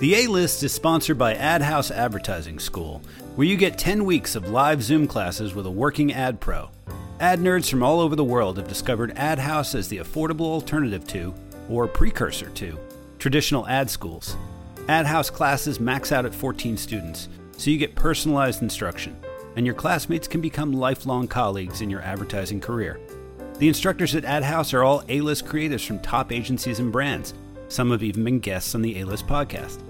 The A-List is sponsored by AdHouse Advertising School, where you get 10 weeks of live Zoom classes with a working ad pro. Ad nerds from all over the world have discovered AdHouse as the affordable alternative to, or precursor to, traditional ad schools. AdHouse classes max out at 14 students, so you get personalized instruction, and your classmates can become lifelong colleagues in your advertising career. The instructors at AdHouse are all A-List creatives from top agencies and brands. Some have even been guests on the A-List podcast.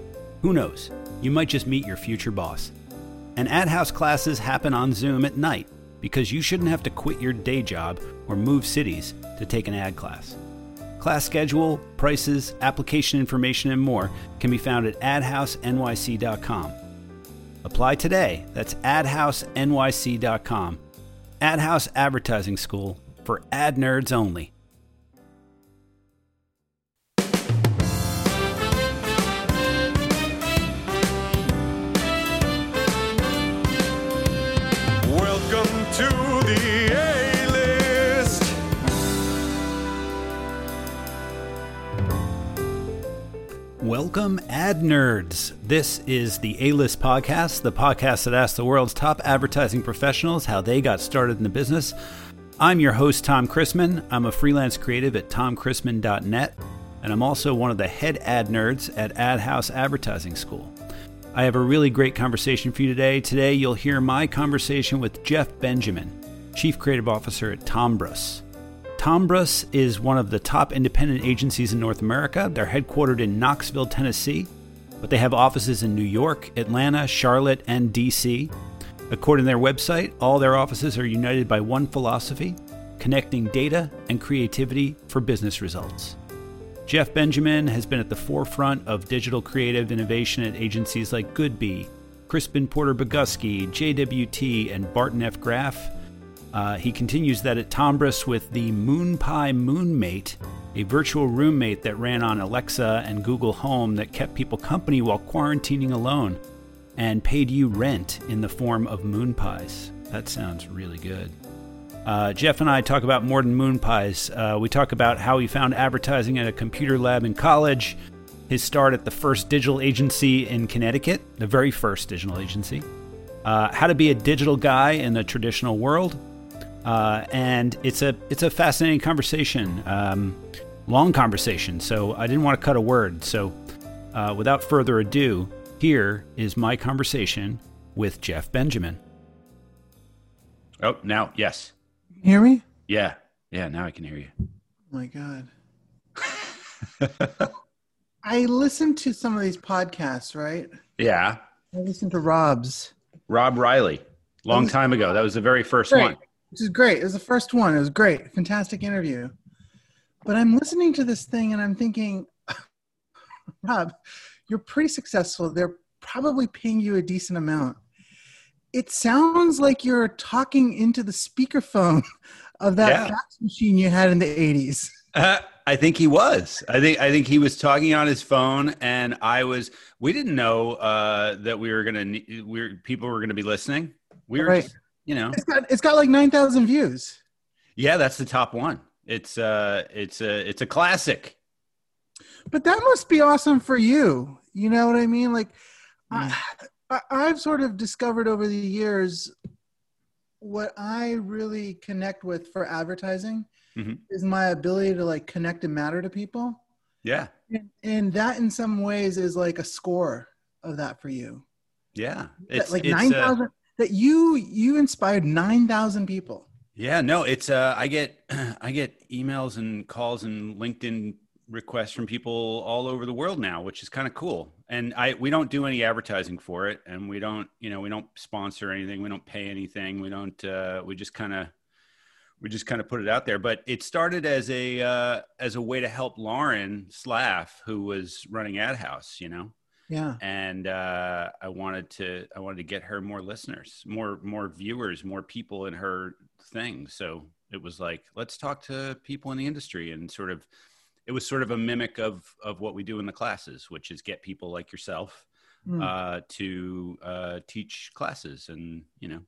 Who knows? You might just meet your future boss. And AdHouse classes happen on Zoom at night because you shouldn't have to quit your day job or move cities to take an ad class. Class schedule, prices, application information, and more can be found at adhousenyc.com. Apply today. That's adhousenyc.com. AdHouse Advertising School for ad nerds only. To the A-List. Welcome, ad nerds. This is the A-List podcast, the podcast that asks the world's top advertising professionals how they got started in the business. I'm your host, Tom Christmann. I'm a freelance creative at TomChristmann.net, and I'm also one of the head ad nerds at AdHouse Advertising School. I have a really great conversation for you today. Today, you'll hear my conversation with Jeff Benjamin, Chief Creative Officer at Tombras. Tombras is one of the top independent agencies in North America. They're headquartered in Knoxville, Tennessee, but they have offices in New York, Atlanta, Charlotte, and DC. According to their website, all their offices are united by one philosophy, connecting data and creativity for business results. Jeff Benjamin has been at the forefront of digital creative innovation at agencies like Goodby, Crispin Porter Bogusky, JWT, and Barton F. Graff. He continues that at Tombras with the MoonPie MoonMate, a virtual roommate that ran on Alexa and Google Home that kept people company while quarantining alone and paid you rent in the form of moon pies. That sounds really good. Jeff and I talk about more than moon pies. We talk about how he found advertising at a computer lab in college, his start at the first digital agency in Connecticut, the very first digital agency, how to be a digital guy in the traditional world, and it's a fascinating conversation, long conversation. So I didn't want to cut a word. So without further ado, here is my conversation with Jeff Benjamin. Oh, now yes. Hear me? Yeah, now I can hear you. Oh my God. I listen to some of these podcasts, right? Yeah. I listened to Rob Riley, long time ago. That was the very first one. Which is great. It was the first one. It was great. Fantastic interview. But I'm listening to this thing and I'm thinking, Rob, you're pretty successful. They're probably paying you a decent amount. It sounds like you're talking into the speakerphone of that fax machine you had in the 80s. I think he was. I think he was talking on his phone, and we didn't know that people were gonna be listening. We were, just, you know, it's got like 9,000 views. Yeah, that's the top one. It's a classic. But that must be awesome for you. You know what I mean? Like. I've sort of discovered over the years what I really connect with for advertising is my ability to like connect and matter to people. Yeah. And that in some ways is like a score of that for you. Yeah. It's like 9,000 that you inspired 9,000 people. Yeah, no, it's I get emails and calls and LinkedIn requests from people all over the world now, which is kind of cool. And we don't do any advertising for it, and we don't sponsor anything. We don't pay anything. We don't. We just kind of put it out there. But it started as a way to help Lauren Slaff, who was running AdHouse, you know. Yeah. And I wanted to get her more listeners, more viewers, more people in her thing. So it was like, let's talk to people in the industry and sort of. It was sort of a mimic of what we do in the classes, which is get people like yourself to teach classes, and you know,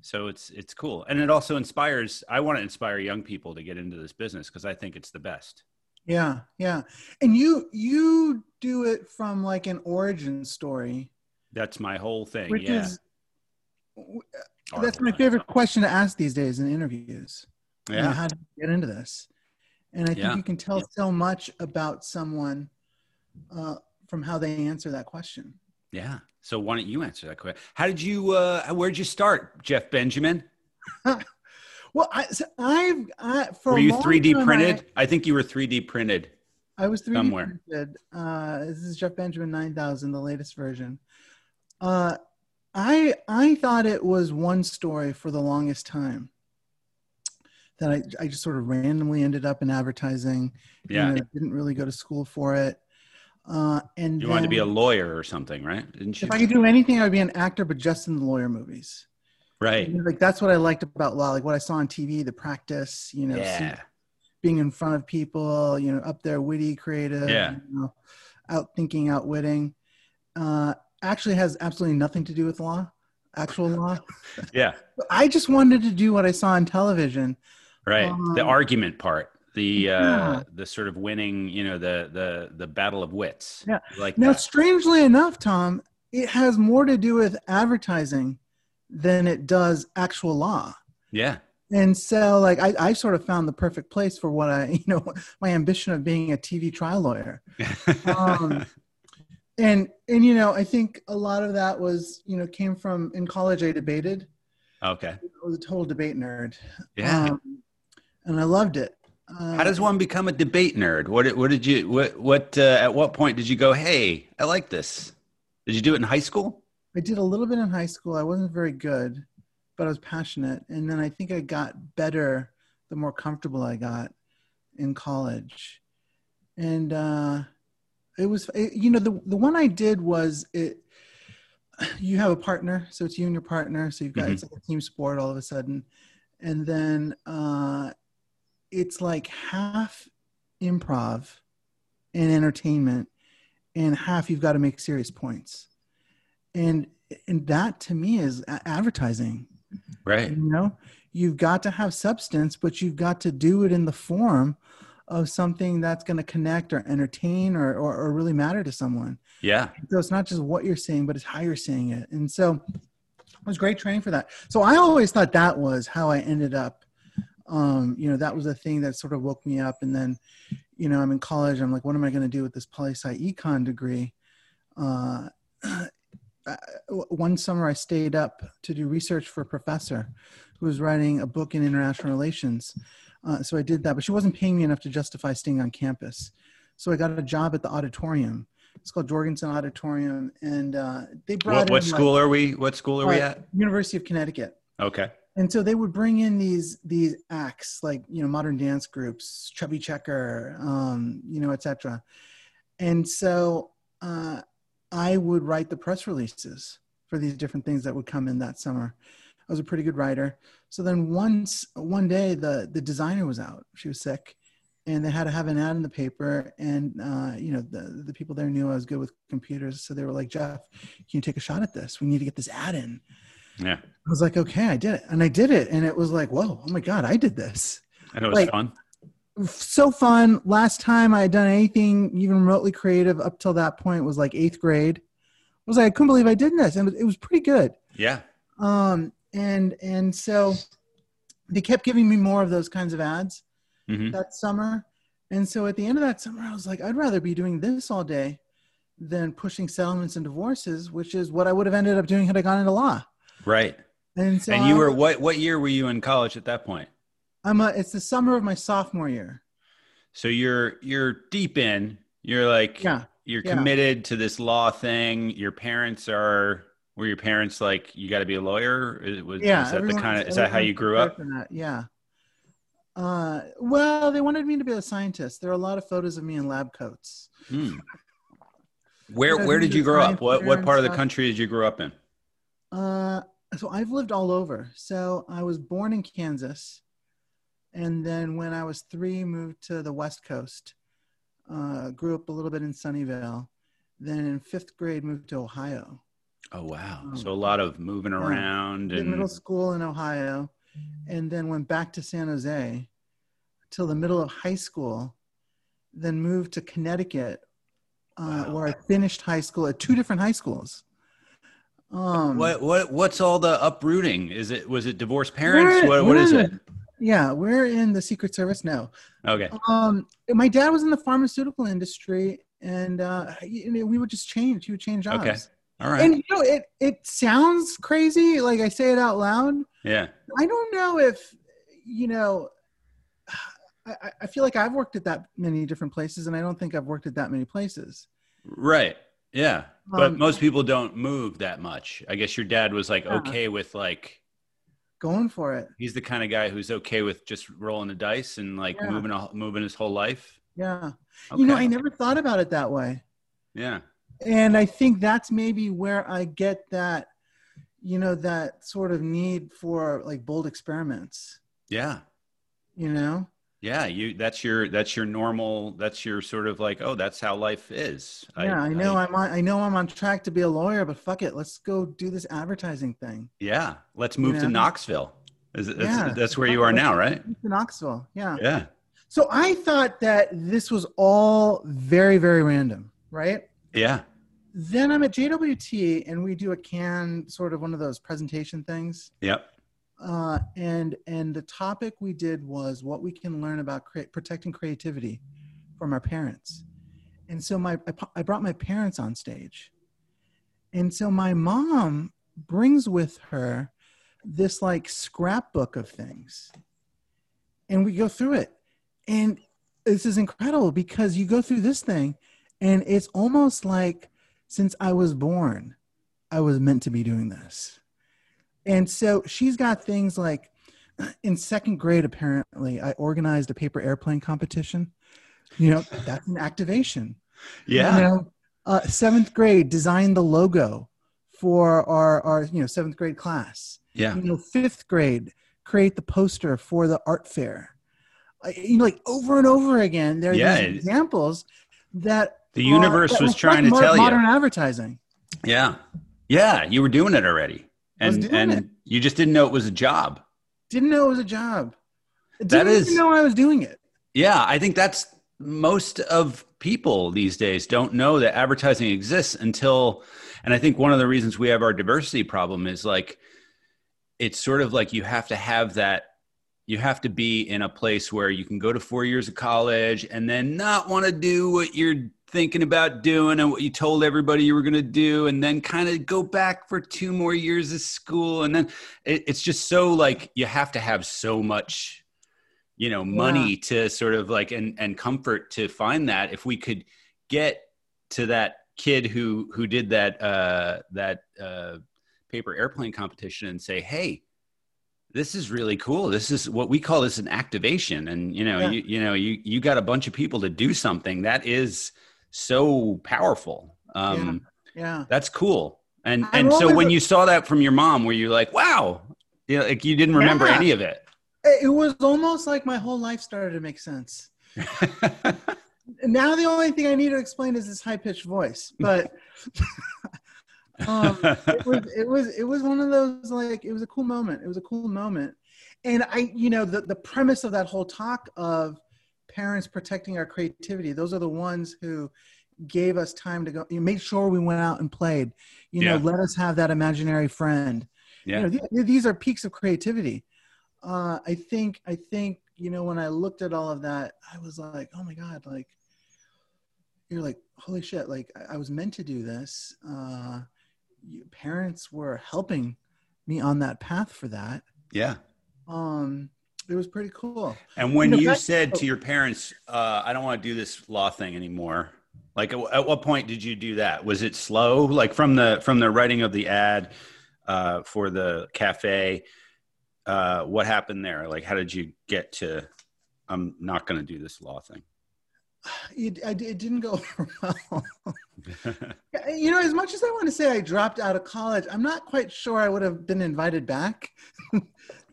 so it's cool, and it also inspires. I want to inspire young people to get into this business because I think it's the best. Yeah, yeah. And you do it from like an origin story. That's my whole thing. Which yeah. Is, that's my favorite question to ask these days in interviews. Yeah. You know, how do you get into this? And I think yeah. you can tell yeah. so much about someone from how they answer that question. Yeah. So why don't you answer that question? How did you, where'd you start, Jeff Benjamin? Well, for a long time. Were you 3D printed? I think you were 3D printed. I was 3D somewhere. Printed. This is Jeff Benjamin 9000, the latest version. I thought it was one story for the longest time. That I just sort of randomly ended up in advertising. Yeah. And I didn't really go to school for it. And you wanted to be a lawyer or something, right? Didn't you? If I could do anything, I would be an actor, but just in the lawyer movies. Right. You know, like that's what I liked about law, like what I saw on TV, the practice, you know, yeah. being in front of people, you know, up there, witty, creative, yeah. you know, out thinking, outwitting, actually has absolutely nothing to do with law, actual law. Yeah. I just wanted to do what I saw on television. Right. The argument part. The yeah. the sort of winning, you know, the battle of wits. Yeah. Like now, that. Strangely enough, Tom, it has more to do with advertising than it does actual law. Yeah. And so, like, I sort of found the perfect place for what I, you know, my ambition of being a TV trial lawyer. And you know, I think a lot of that was, you know, came from in college. I debated. Okay. I was a total debate nerd. Yeah. And I loved it. How does one become a debate nerd? What at what point did you go, hey, I like this? Did you do it in high school? I did a little bit in high school. I wasn't very good, but I was passionate. And then I think I got better the more comfortable I got in college. And it was, you know, the one I did was it. You have a partner, so it's you and your partner. So you've got mm-hmm. it's like a team sport all of a sudden. And then it's like half improv and entertainment and half you've got to make serious points. And that to me is advertising, right? You know, you've got to have substance, but you've got to do it in the form of something that's going to connect or entertain or really matter to someone. Yeah. So it's not just what you're saying, but it's how you're saying it. And so it was great training for that. So I always thought that was how I ended up. You know, that was a thing that sort of woke me up. And then, you know, I'm in college. I'm like, what am I going to do with this poli-sci econ degree? One summer I stayed up to do research for a professor who was writing a book in international relations. So I did that, but she wasn't paying me enough to justify staying on campus. So I got a job at the auditorium. It's called Jorgensen Auditorium. And they brought in, What school are we at? University of Connecticut. Okay. And so they would bring in these acts like, you know, modern dance groups, Chubby Checker, you know, et cetera. And so I would write the press releases for these different things that would come in that summer. I was a pretty good writer. So then one day the designer was out, she was sick, and they had to have an ad in the paper. And you know, the people there knew I was good with computers. So they were like, Jeff, can you take a shot at this? We need to get this ad in. Yeah. I was like, okay, I did it. And I did it. And it was like, whoa, oh my God, I did this. And it was like, fun. So fun. Last time I had done anything even remotely creative up till that point was like 8th grade. I was like, I couldn't believe I did this. And it was pretty good. Yeah. And so they kept giving me more of those kinds of ads mm-hmm. that summer. And so at the end of that summer, I was like, I'd rather be doing this all day than pushing settlements and divorces, which is what I would have ended up doing had I gone into law. Right. And so you were, what year were you in college at that point? It's the summer of my sophomore year. So you're deep in, you're like, yeah, you're committed to this law thing. Your parents were your parents like, you got to be a lawyer? Is that how you grew up? Yeah. Well, they wanted me to be a scientist. There are a lot of photos of me in lab coats. Hmm. Where did you grow up? What part of the country did you grow up in? So I've lived all over. So I was born in Kansas. And then when I was 3, moved to the West Coast, grew up a little bit in Sunnyvale. Then in 5th grade, moved to Ohio. Oh, wow. So a lot of moving around. Did middle school in Ohio. And then went back to San Jose till the middle of high school. then moved to Connecticut, wow, where I finished high school at two different high schools. What's all the uprooting? Is it, was it divorced parents? What is it? Yeah, we're in the Secret Service now. Okay. My dad was in the pharmaceutical industry, and we would just change. He would change jobs. Okay. All right. And you know, it sounds crazy, like I say it out loud. Yeah. I don't know if, you know, I feel like I've worked at that many different places, and I don't think I've worked at that many places. Right. Yeah. But most people don't move that much. I guess your dad was like, okay with like going for it. He's the kind of guy who's okay with just rolling the dice and like moving his whole life. Yeah. Okay. You know, I never thought about it that way. Yeah. And I think that's maybe where I get that, you know, that sort of need for like bold experiments. Yeah. You know? Yeah. That's your sort of like, oh, that's how life is. Yeah. I know I'm on track to be a lawyer, but fuck it. Let's go do this advertising thing. Yeah. Let's move to Knoxville. That's where you are now, right? To Knoxville. Yeah. Yeah. So I thought that this was all very, very random, right? Yeah. Then I'm at JWT, and we do a sort of one of those presentation things. Yep. And the topic we did was what we can learn about protecting creativity from our parents. And so I brought my parents on stage. And so my mom brings with her this like scrapbook of things. And we go through it. And this is incredible because you go through this thing, and it's almost like since I was born, I was meant to be doing this. And so she's got things like in second grade, apparently, I organized a paper airplane competition. You know, that's an activation. Yeah. You know, seventh grade, designed the logo for our seventh grade class. Yeah. You know, fifth grade, create the poster for the art fair. You know, like over and over again, there are these examples that the universe was trying to tell you. Modern advertising. Yeah. Yeah. You were doing it already. And you just didn't know it was a job. Didn't know it was a job. Didn't even know I was doing it. Yeah. I think that's most of people these days don't know that advertising exists and I think one of the reasons we have our diversity problem is like, it's sort of like you have to be in a place where you can go to 4 years of college and then not want to do what you're thinking about doing and what you told everybody you were going to do, and then kind of go back for 2 more years of school. And then it's just so like, you have to have so much, money to sort of like, and comfort to find that. If we could get to that kid who did that, paper airplane competition and say, hey, this is really cool. This is what we call an activation. And you got a bunch of people to do something that is so powerful. That's cool. And so when you saw that from your mom, were you like, wow, like you didn't remember any of it? It was almost like my whole life started to make sense. Now the only thing I need to explain is this high pitched voice, but it was one of those, like, it was a cool moment. It was a cool moment. And the premise of that whole talk of parents protecting our creativity, those are the ones who gave us time to go, make sure we went out and played, let us have that imaginary friend. Yeah. These are peaks of creativity. I think, when I looked at all of that, I was like, oh my God, like, you're like, holy shit. Like I was meant to do this. Your parents were helping me on that path for that. Yeah. It was pretty cool. And when you said to your parents, I don't want to do this law thing anymore. Like at what point did you do that? Was it slow? Like from the writing of the ad, for the cafe, what happened there? Like, how did you get to, I'm not going to do this law thing? It didn't go over well. As much as I want to say I dropped out of college, I'm not quite sure I would have been invited back the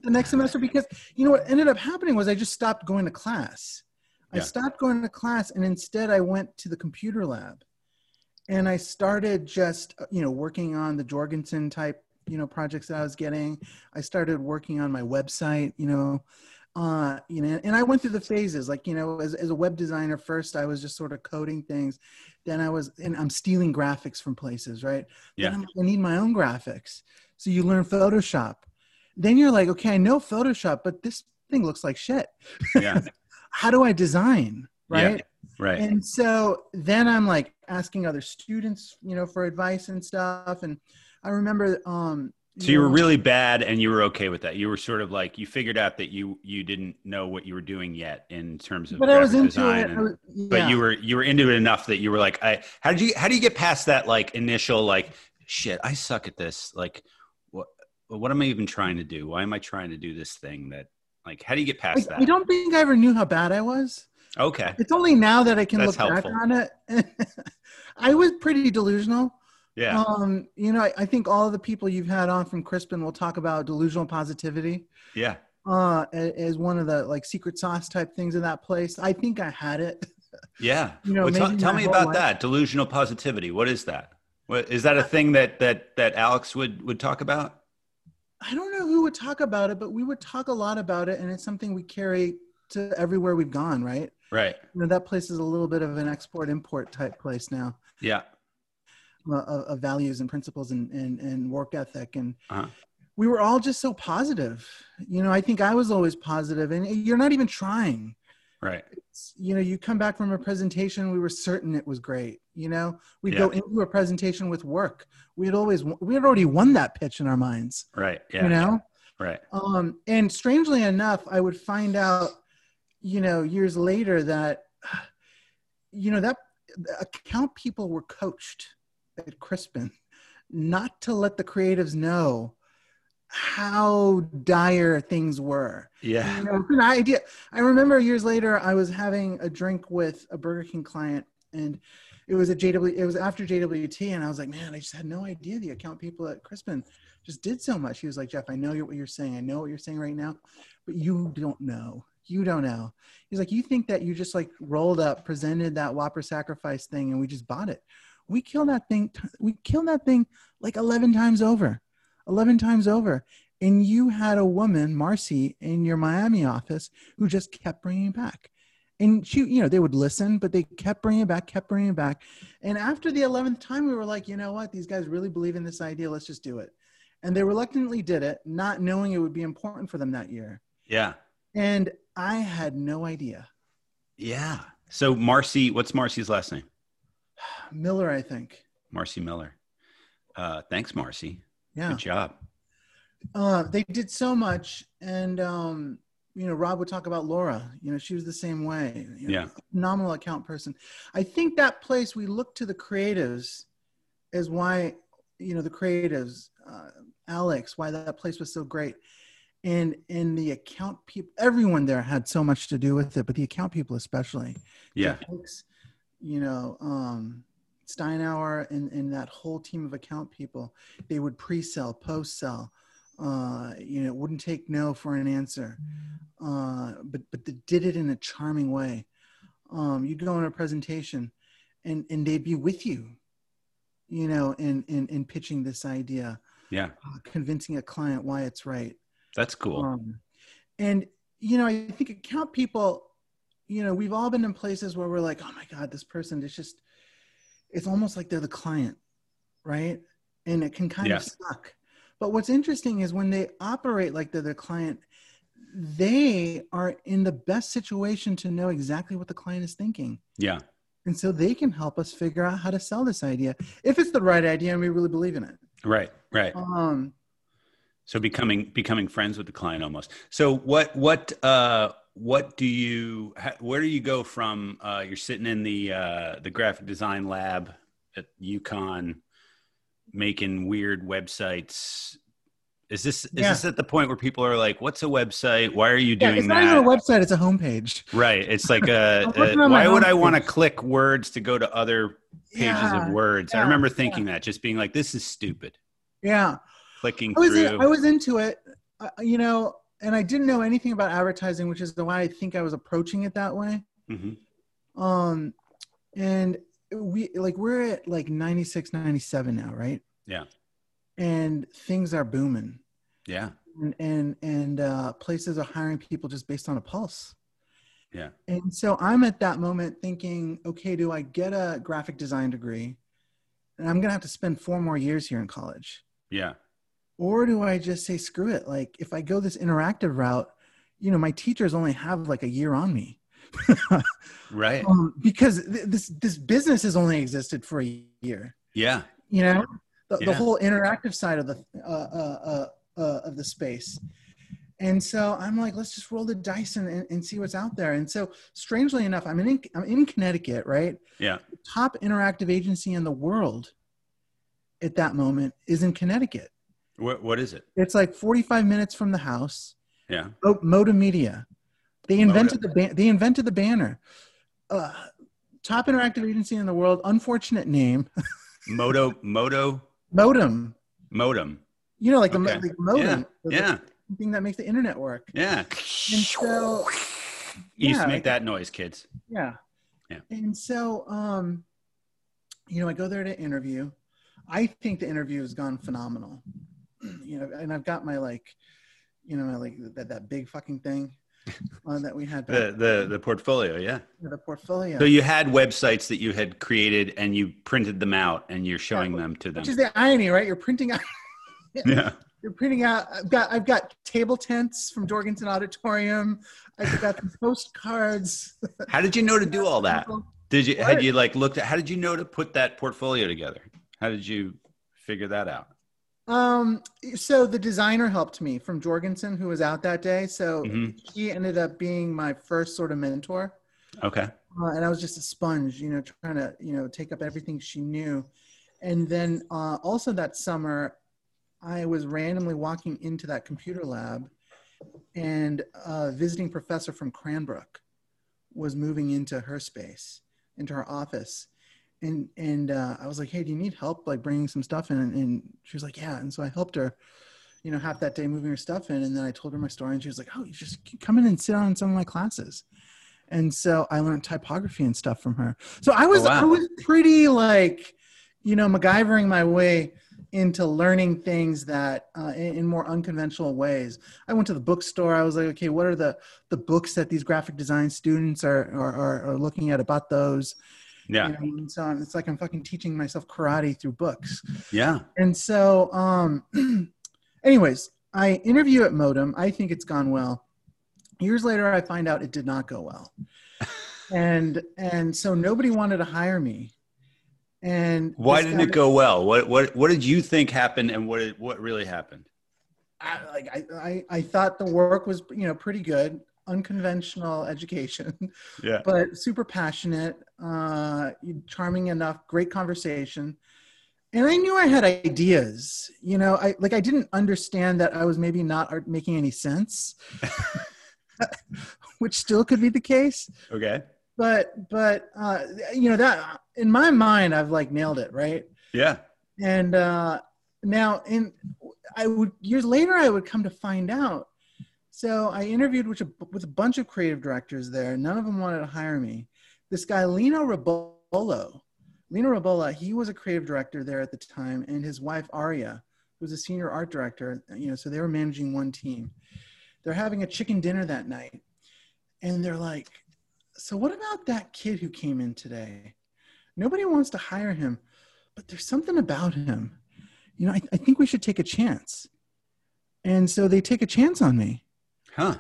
next semester because, what ended up happening was I just stopped going to class. Yeah. I stopped going to class, and instead I went to the computer lab, and I started just, working on the Jorgensen type, projects that I was getting. I started working on my website, You know, and I went through the phases, like, you know, as a web designer, first I was just sort of coding things. Then I was, and I'm stealing graphics from places, right? Yeah. Then I'm like, I need my own graphics. So you learn Photoshop. Then you're like, okay, I know Photoshop, but this thing looks like shit. Yeah. How do I design? Right. Yeah. Right. And so then I'm like asking other students, you know, for advice and stuff. And I remember, so you were really bad and you were okay with that. You were sort of like, you figured out that you didn't know what you were doing yet in terms of graphic design. But you were into it enough that you were like, how do you get past that like initial, like, shit, I suck at this. Like, what am I even trying to do? Why am I trying to do this thing that, like, how do you get past that? I don't think I ever knew how bad I was. Okay. It's only now that I can look back on it. I was pretty delusional. Yeah. You know, I think all of the people you've had on from Crispin will talk about delusional positivity. Yeah. As one of the like secret sauce type things in that place. I think I had it. Yeah. You know, well, tell me about that delusional positivity. What is that? What is that a thing that Alex would talk about? I don't know who would talk about it, but we would talk a lot about it, and it's something we carry to everywhere we've gone. Right. Right. You know, that place is a little bit of an export import type place now. Yeah. Of values and principles and work ethic. And we were all just so positive. You know, I think I was always positive, and you're not even trying. Right. It's, you know, you come back from a presentation, we were certain it was great. You know, we'd go into a presentation with work. We had already won that pitch in our minds. Right. Yeah. You know? Right. And strangely enough, I would find out, you know, years later that, you know, that account people were coached at Crispin not to let the creatives know how dire things were. Yeah. You know, an idea. I remember years later, I was having a drink with a Burger King client, and it was after JWT. And I was like, man, I just had no idea the account people at Crispin just did so much. He was like, Jeff, I know what you're saying. I know what you're saying right now, but you don't know. You don't know. He's like, you think that you just like rolled up, presented that Whopper sacrifice thing, and we just bought it. We kill that thing. We kill that thing like 11 times over. And you had a woman, Marcy, in your Miami office who just kept bringing it back. And she, you know, they would listen, but they kept bringing it back. And after the 11th time, we were like, you know what? These guys really believe in this idea. Let's just do it. And they reluctantly did it, not knowing it would be important for them that year. Yeah. And I had no idea. Yeah. So Marcy, what's Marcy's last name? Miller, I think. Marcy Miller. Thanks, Marcy. Yeah. Good job. They did so much. And, you know, Rob would talk about Laura. You know, she was the same way. You know, yeah. Phenomenal account person. I think that place we look to the creatives is why, you know, the creatives, Alex, why that place was so great. And the account people, everyone there had so much to do with it, but the account people especially. Yeah. You know, Steinauer and that whole team of account people, they would pre-sell, post-sell, you know, wouldn't take no for an answer, but they did it in a charming way. You'd go on a presentation and they'd be with you, you know, in pitching this idea. Yeah. Convincing a client why it's right. That's cool. And, you know, I think account people, you know, we've all been in places where we're like, oh my God, this person is just, it's almost like they're the client, right? And it can kind of suck. But what's interesting is when they operate like they're the client, they are in the best situation to know exactly what the client is thinking. Yeah. And so they can help us figure out how to sell this idea if it's the right idea and we really believe in it. Right, right. So becoming friends with the client almost. So where do you go from, you're sitting in the graphic design lab at UConn making weird websites. Is this at the point where people are like, what's a website? Why are you doing that? It's not even a website. It's a homepage. Right. It's like, why would I want to click words to go to other pages of words? Yeah, I remember thinking that, just being like, this is stupid. Yeah. Clicking through. I was into it, you know, and I didn't know anything about advertising, which is why I think I was approaching it that way. Mm-hmm. And we're at like 96, 97 now, right? Yeah. And things are booming. Yeah. And places are hiring people just based on a pulse. Yeah. And so I'm at that moment thinking, okay, do I get a graphic design degree? And I'm going to have to spend 4 more years here in college. Yeah. Or do I just say, screw it? Like, if I go this interactive route, you know, my teachers only have like a year on me. Right. Because this business has only existed for a year. Yeah. You know, the whole interactive side of the space. And so I'm like, let's just roll the dice and see what's out there. And so strangely enough, I'm in Connecticut, right? Yeah. The top interactive agency in the world at that moment is in Connecticut. What is it? It's like 45 minutes from the house. Yeah. Modemedia. They invented the banner. Top interactive agency in the world. Unfortunate name. Modem. You know, like the modem. Yeah. Yeah. Thing that makes the internet work. Yeah. And so you used to make that noise, kids. Yeah. Yeah. And so, you know, I go there to interview. I think the interview has gone phenomenal. You know, and I've got my that big fucking thing that we had. The portfolio, yeah. The portfolio. So you had websites that you had created and you printed them out and you're showing them to them. Which is the irony, right? You're printing out. Yeah. You're printing out. I've got table tents from Jorgensen Auditorium. I've got the postcards. How did you know to do all that? How did you know to put that portfolio together? How did you figure that out? So the designer helped me from Jorgensen, who was out that day. So he ended up being my first sort of mentor. Okay. And I was just a sponge, you know, trying to, you know, take up everything she knew. And then also that summer, I was randomly walking into that computer lab, and a visiting professor from Cranbrook was moving into her space, into her office. And I was like, hey, do you need help like bringing some stuff in? And she was like, yeah. And so I helped her, you know, half that day moving her stuff in. And then I told her my story, and she was like, oh, you just come in and sit on some of my classes. And so I learned typography and stuff from her. So I was, I was pretty like, you know, MacGyvering my way into learning things that in more unconventional ways. I went to the bookstore. I was like, okay, what are the books that these graphic design students are looking at about those? Yeah. You know, and so on. It's like I'm fucking teaching myself karate through books. Yeah. And so anyways, I interview at Modem. I think it's gone well. Years later, I find out it did not go well. and so nobody wanted to hire me. And why didn't it go well? What did you think happened, and what really happened? I thought the work was, you know, pretty good, unconventional education, yeah, but super passionate, charming enough, great conversation, and I knew I had ideas. You know, I didn't understand that I was maybe not making any sense, which still could be the case. Okay. But you know, that in my mind, I've like nailed it. Right. Yeah. And now years later, I would come to find out. So I interviewed with a bunch of creative directors there. None of them wanted to hire me. This guy, Lino Rabola, he was a creative director there at the time. And his wife, Aria, who was a senior art director, you know, so they were managing one team. They're having a chicken dinner that night. And they're like, so what about that kid who came in today? Nobody wants to hire him, but there's something about him. You know, I think we should take a chance. And so they take a chance on me. Huh.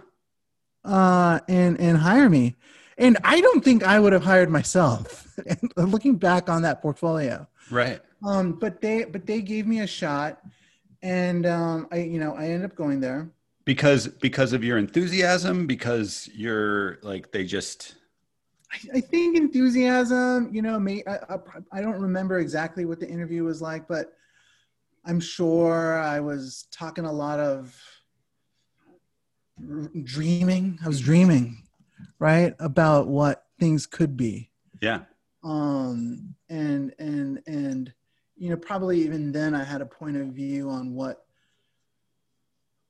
And hire me. And I don't think I would have hired myself looking back on that portfolio. Right. But they gave me a shot, and I ended up going there. Because of your enthusiasm, because you're like, they just... I think enthusiasm, you know, I don't remember exactly what the interview was like, but I'm sure I was talking a lot of dreaming. I was dreaming, right, about what things could be. Yeah. And you know, probably even then I had a point of view on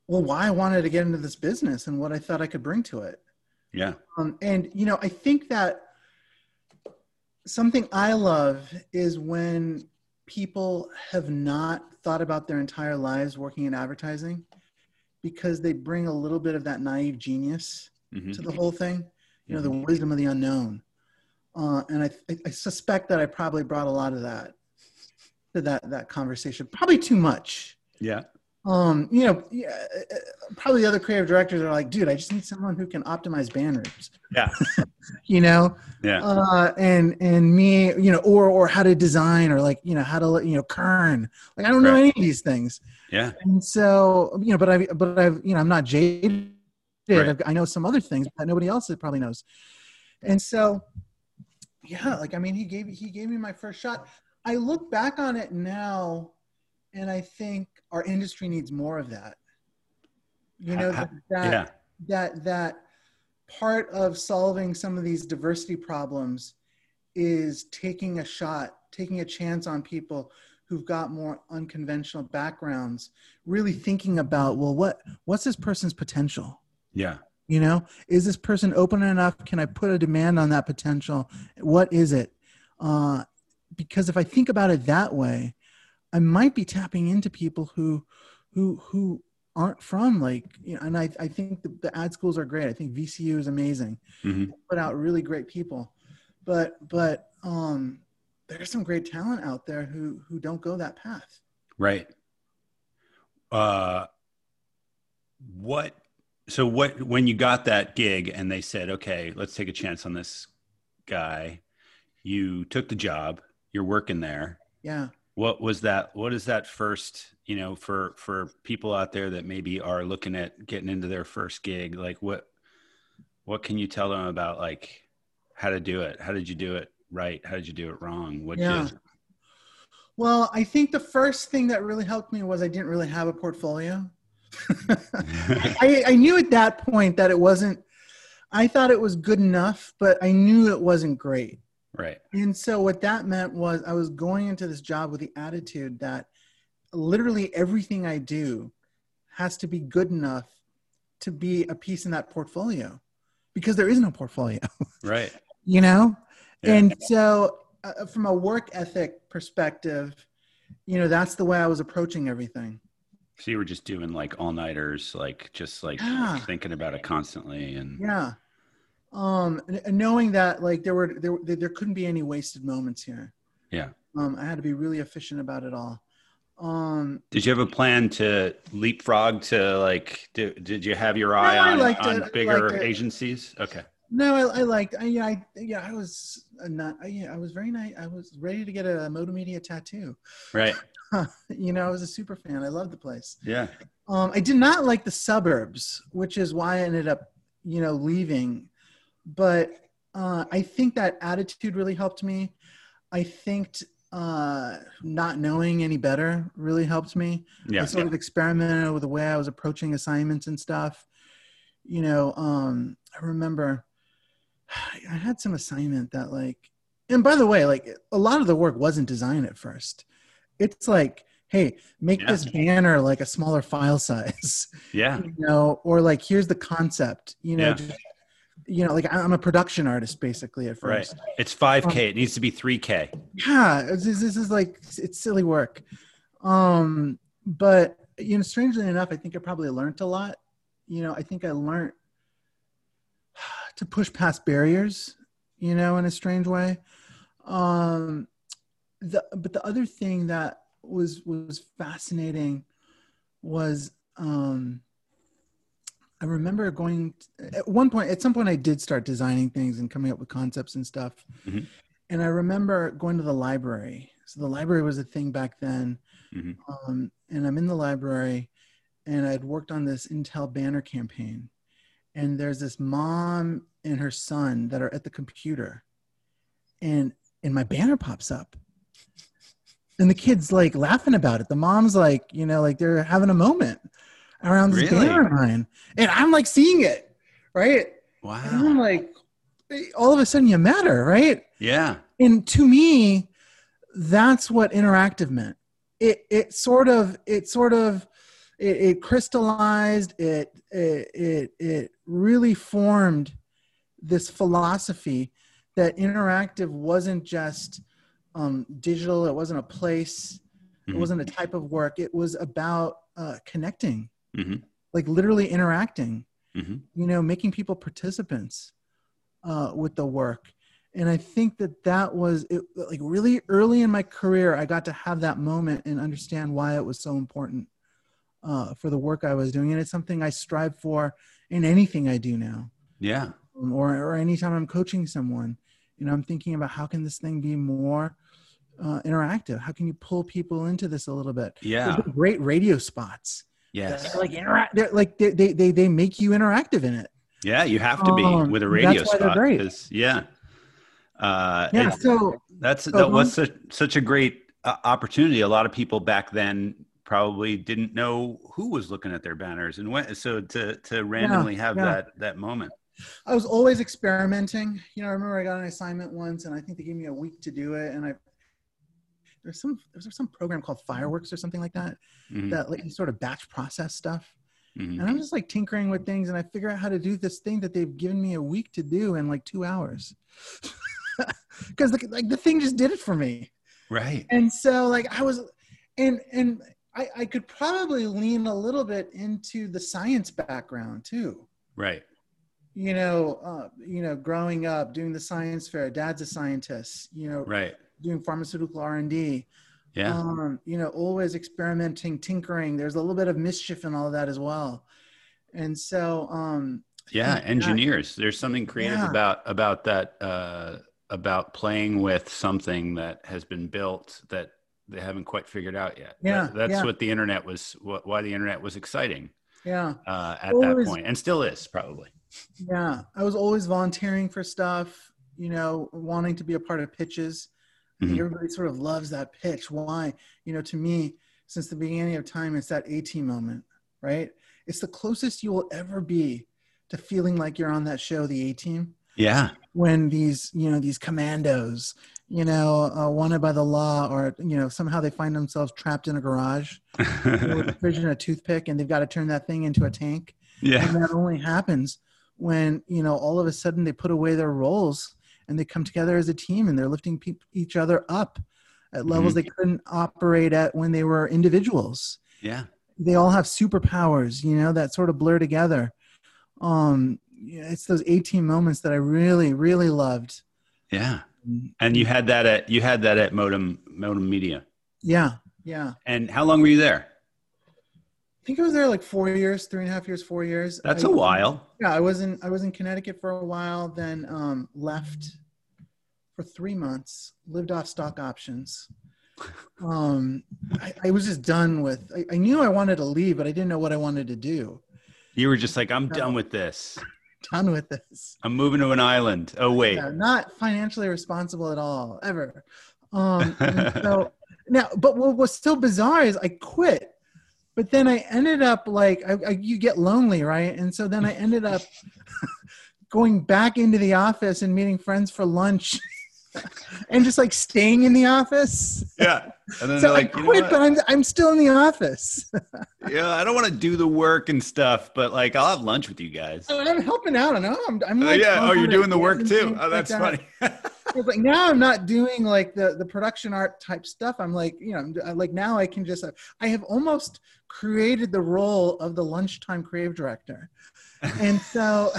why I wanted to get into this business and what I thought I could bring to it. Yeah. And, you know, I think that something I love is when people have not thought about their entire lives working in advertising because they bring a little bit of that naive genius to the whole thing, you know, the wisdom of the unknown. And I suspect that I probably brought a lot of that to that conversation, probably too much. Yeah. You know, probably the other creative directors are like, dude, I just need someone who can optimize banners. Yeah. You know? Yeah. And me, you know, or how to design, or like, you know, how to, you know, kern. Like, I don't know any of these things. Yeah. And so, you know, but I've, you know, I'm not jaded. Right. I know some other things that nobody else probably knows. And so, yeah, like, I mean, he gave me my first shot. I look back on it now and I think our industry needs more of that. You know, that part of solving some of these diversity problems is taking a shot, taking a chance on people who've got more unconventional backgrounds, really thinking about, well, what's this person's potential? Yeah. You know, is this person open enough? Can I put a demand on that potential? What is it? Because if I think about it that way, I might be tapping into people who aren't from, like, you know, and I think the ad schools are great. I think VCU is amazing. They put out really great people, but there's some great talent out there who don't go that path. Right. So when you got that gig and they said, okay, let's take a chance on this guy, you took the job, you're working there. Yeah. What was that? What is that first, you know, for people out there that maybe are looking at getting into their first gig, like what can you tell them about, like, how to do it? How did you do it right? How did you do it wrong? Well, I think the first thing that really helped me was I didn't really have a portfolio. I knew at that point that it wasn't, I thought it was good enough, but I knew it wasn't great. Right. And so what that meant was I was going into this job with the attitude that literally everything I do has to be good enough to be a piece in that portfolio, because there is no portfolio. Right. You know? Yeah. And so from a work ethic perspective, you know, that's the way I was approaching everything. So you were just doing like all nighters, like just like thinking about it constantly. And yeah. Knowing that, like, there couldn't be any wasted moments here. Yeah. I had to be really efficient about it all. Did you have a plan to leapfrog to, like, did you have your eye on bigger agencies? Okay. No, I was very nice. I was ready to get a Modemedia tattoo. Right. You know, I was a super fan. I loved the place. Yeah. I did not like the suburbs, which is why I ended up, you know, leaving. But I think that attitude really helped me. I think not knowing any better really helped me. Yeah, I sort of experimented with the way I was approaching assignments and stuff. You know, I remember I had some assignment that, like, and by the way, like, a lot of the work wasn't design at first. It's like, hey, make this banner like a smaller file size. Yeah. You know, or like, here's the concept, you know. Yeah. Just, you know, like, I'm a production artist basically at first. Right. It's 5K. It needs to be 3K. Yeah. This is like, it's silly work. But, you know, strangely enough, I think I probably learned a lot. You know, I think I learned to push past barriers, you know, in a strange way. But the other thing that was fascinating was, I remember at some point I did start designing things and coming up with concepts and stuff. Mm-hmm. And I remember going to the library. So the library was a thing back then. Mm-hmm. And I'm in the library and I'd worked on this Intel banner campaign. And there's this mom and her son that are at the computer, and my banner pops up. And the kid's like laughing about it. The mom's like, you know, like they're having a moment around this banner line. And I'm like seeing it, right? Wow. And I'm like, all of a sudden you matter, right? Yeah. And to me, that's what interactive meant. It crystallized, it really formed this philosophy that interactive wasn't just digital. It wasn't a place. Mm-hmm. It wasn't a type of work. It was about connecting. Mm-hmm. like literally interacting, you know, making people participants with the work. And I think that that was it, like really early in my career, I got to have that moment and understand why it was so important for the work I was doing. And it's something I strive for in anything I do now. Yeah. Or anytime I'm coaching someone, you know, I'm thinking about how can this thing be more interactive? How can you pull people into this a little bit? Yeah. There's great radio spots. Yes. Like they make you interactive in it. Yeah. You have to be with a radio spot. That's why they're great. Yeah. Yeah. So that was such a great opportunity. A lot of people back then probably didn't know who was looking at their banners and when, so to randomly have that moment. I was always experimenting. You know, I remember I got an assignment once and I think they gave me a week to do it. And there's some program called Fireworks or something like that, that like sort of batch process stuff. And I'm just like tinkering with things and I figure out how to do this thing that they've given me a week to do in like 2 hours. Cause like the thing just did it for me. Right. And so like I was, and I could probably lean a little bit into the science background too. Right. You know, growing up, doing the science fair, dad's a scientist, you know, right. Doing pharmaceutical R&D, yeah. You know, always experimenting, tinkering. There's a little bit of mischief in all of that as well. And so, yeah. Engineers, there's something creative about that, about playing with something that has been built that they haven't quite figured out yet. Yeah. That's what the internet was, why the internet was exciting. Yeah. At always, that point, and still is probably. Yeah. I was always volunteering for stuff, you know, wanting to be a part of pitches. Everybody sort of loves that pitch. Why? You know, to me, since the beginning of time, it's that AT moment, right? It's the closest you will ever be to feeling like you're on that show, The A-Team. Yeah. When these, you know, these commandos, you know, wanted by the law or, you know, somehow they find themselves trapped in a garage with a fridge and a toothpick and they've got to turn that thing into a tank. Yeah. And that only happens when, you know, all of a sudden they put away their roles and they come together as a team and they're lifting each other up at levels they couldn't operate at when they were individuals. Yeah. They all have superpowers, you know, that sort of blur together. It's those A-team moments that I really, really loved. Yeah. And you had that at Modemedia. Yeah. Yeah. And how long were you there? I think I was there like 4 years, 3.5 years, 4 years. That's a while. Yeah. I was in Connecticut for a while, then left for 3 months, lived off stock options. I was just done with, I knew I wanted to leave, but I didn't know what I wanted to do. You were just like, I'm done with this. Done with this. I'm moving to an island. Oh, wait. Yeah, not financially responsible at all, ever. So now, but what was so bizarre is I quit. But then I ended up like, you get lonely, right? And so then I ended up going back into the office and meeting friends for lunch and just like staying in the office. Yeah. And then so like, I quit, but I'm still in the office. Yeah. I don't want to do the work and stuff, but like, I'll have lunch with you guys. And I'm helping out. I know. I'm like, yeah. Oh, you're doing the work too. Oh, that's like that. Funny. It's like now I'm not doing like the production art type stuff. I'm like, you know, I'm like now I can just, I have almost created the role of the lunchtime creative director. And so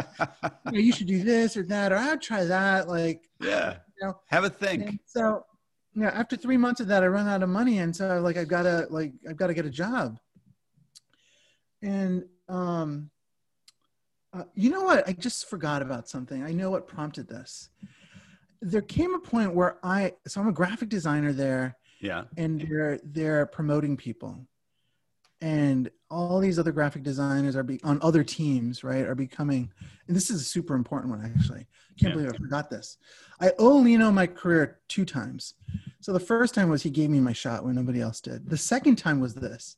you know, you should do this or that, or I'll try that. Like, yeah, you know, have a think. So, you know, after 3 months of that, I run out of money. And so like, I've got to get a job. And, you know what? I just forgot about something. I know what prompted this. There came a point where so I'm a graphic designer there. Yeah. And they're promoting people. And all these other graphic designers are on other teams, right? Are becoming, and this is a super important one, actually. I can't believe I forgot this. I owe Lino my career 2 times. So the first time was he gave me my shot when nobody else did. The second time was this.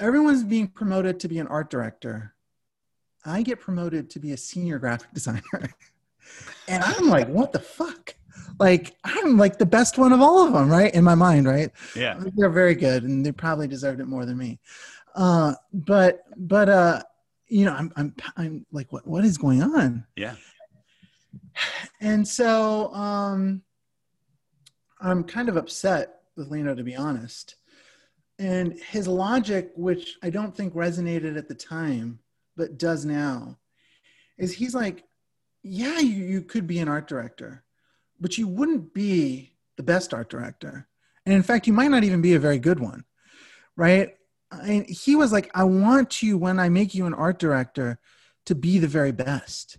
Everyone's being promoted to be an art director. I get promoted to be a senior graphic designer. And I'm like, what the fuck? Like, I'm like the best one of all of them, right? In my mind, right? Yeah. They're very good and they probably deserved it more than me. But you know, I'm like, what is going on? Yeah. And so, I'm kind of upset with Lino, to be honest. And his logic, which I don't think resonated at the time, but does now, is he's like, yeah, you could be an art director, but you wouldn't be the best art director. And in fact, you might not even be a very good one, right? And he was like, I want you, when I make you an art director, to be the very best,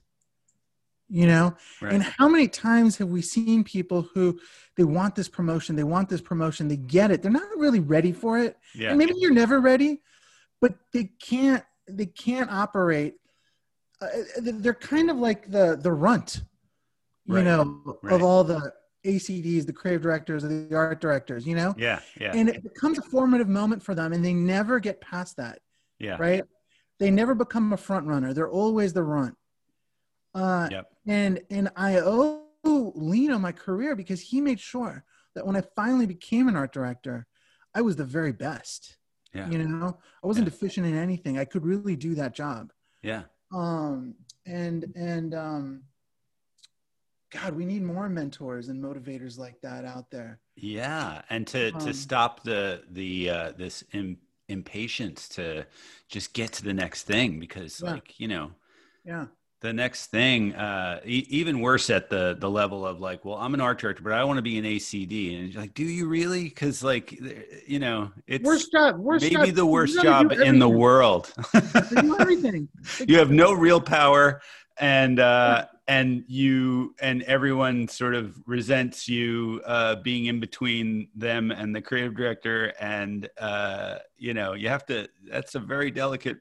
you know? Right. And how many times have we seen people who they want this promotion, they get it. They're not really ready for it. Yeah. And maybe you're never ready, but they can't operate. They're kind of like the runt, you right. know, right. of all the ACDs, the creative directors, the art directors, you know? Yeah, yeah. And it becomes a formative moment for them, and they never get past that. Yeah. Right? They never become a front runner. They're always the runt. Yep. And I owe Lean on my career because he made sure that when I finally became an art director, I was the very best. Yeah. You know? I wasn't deficient in anything. I could really do that job. Yeah. God, we need more mentors and motivators like that out there. Yeah. And to stop this impatience to just get to the next thing, because like, you know, the next thing, even worse at the level of like, well, I'm an art director, but I want to be an ACD. And you're like, do you really? Cause like, you know, it's worst job, the worst job in the world. Everything. You have no real power. And, and everyone sort of resents you being in between them and the creative director. And, you know, you have to, that's a very delicate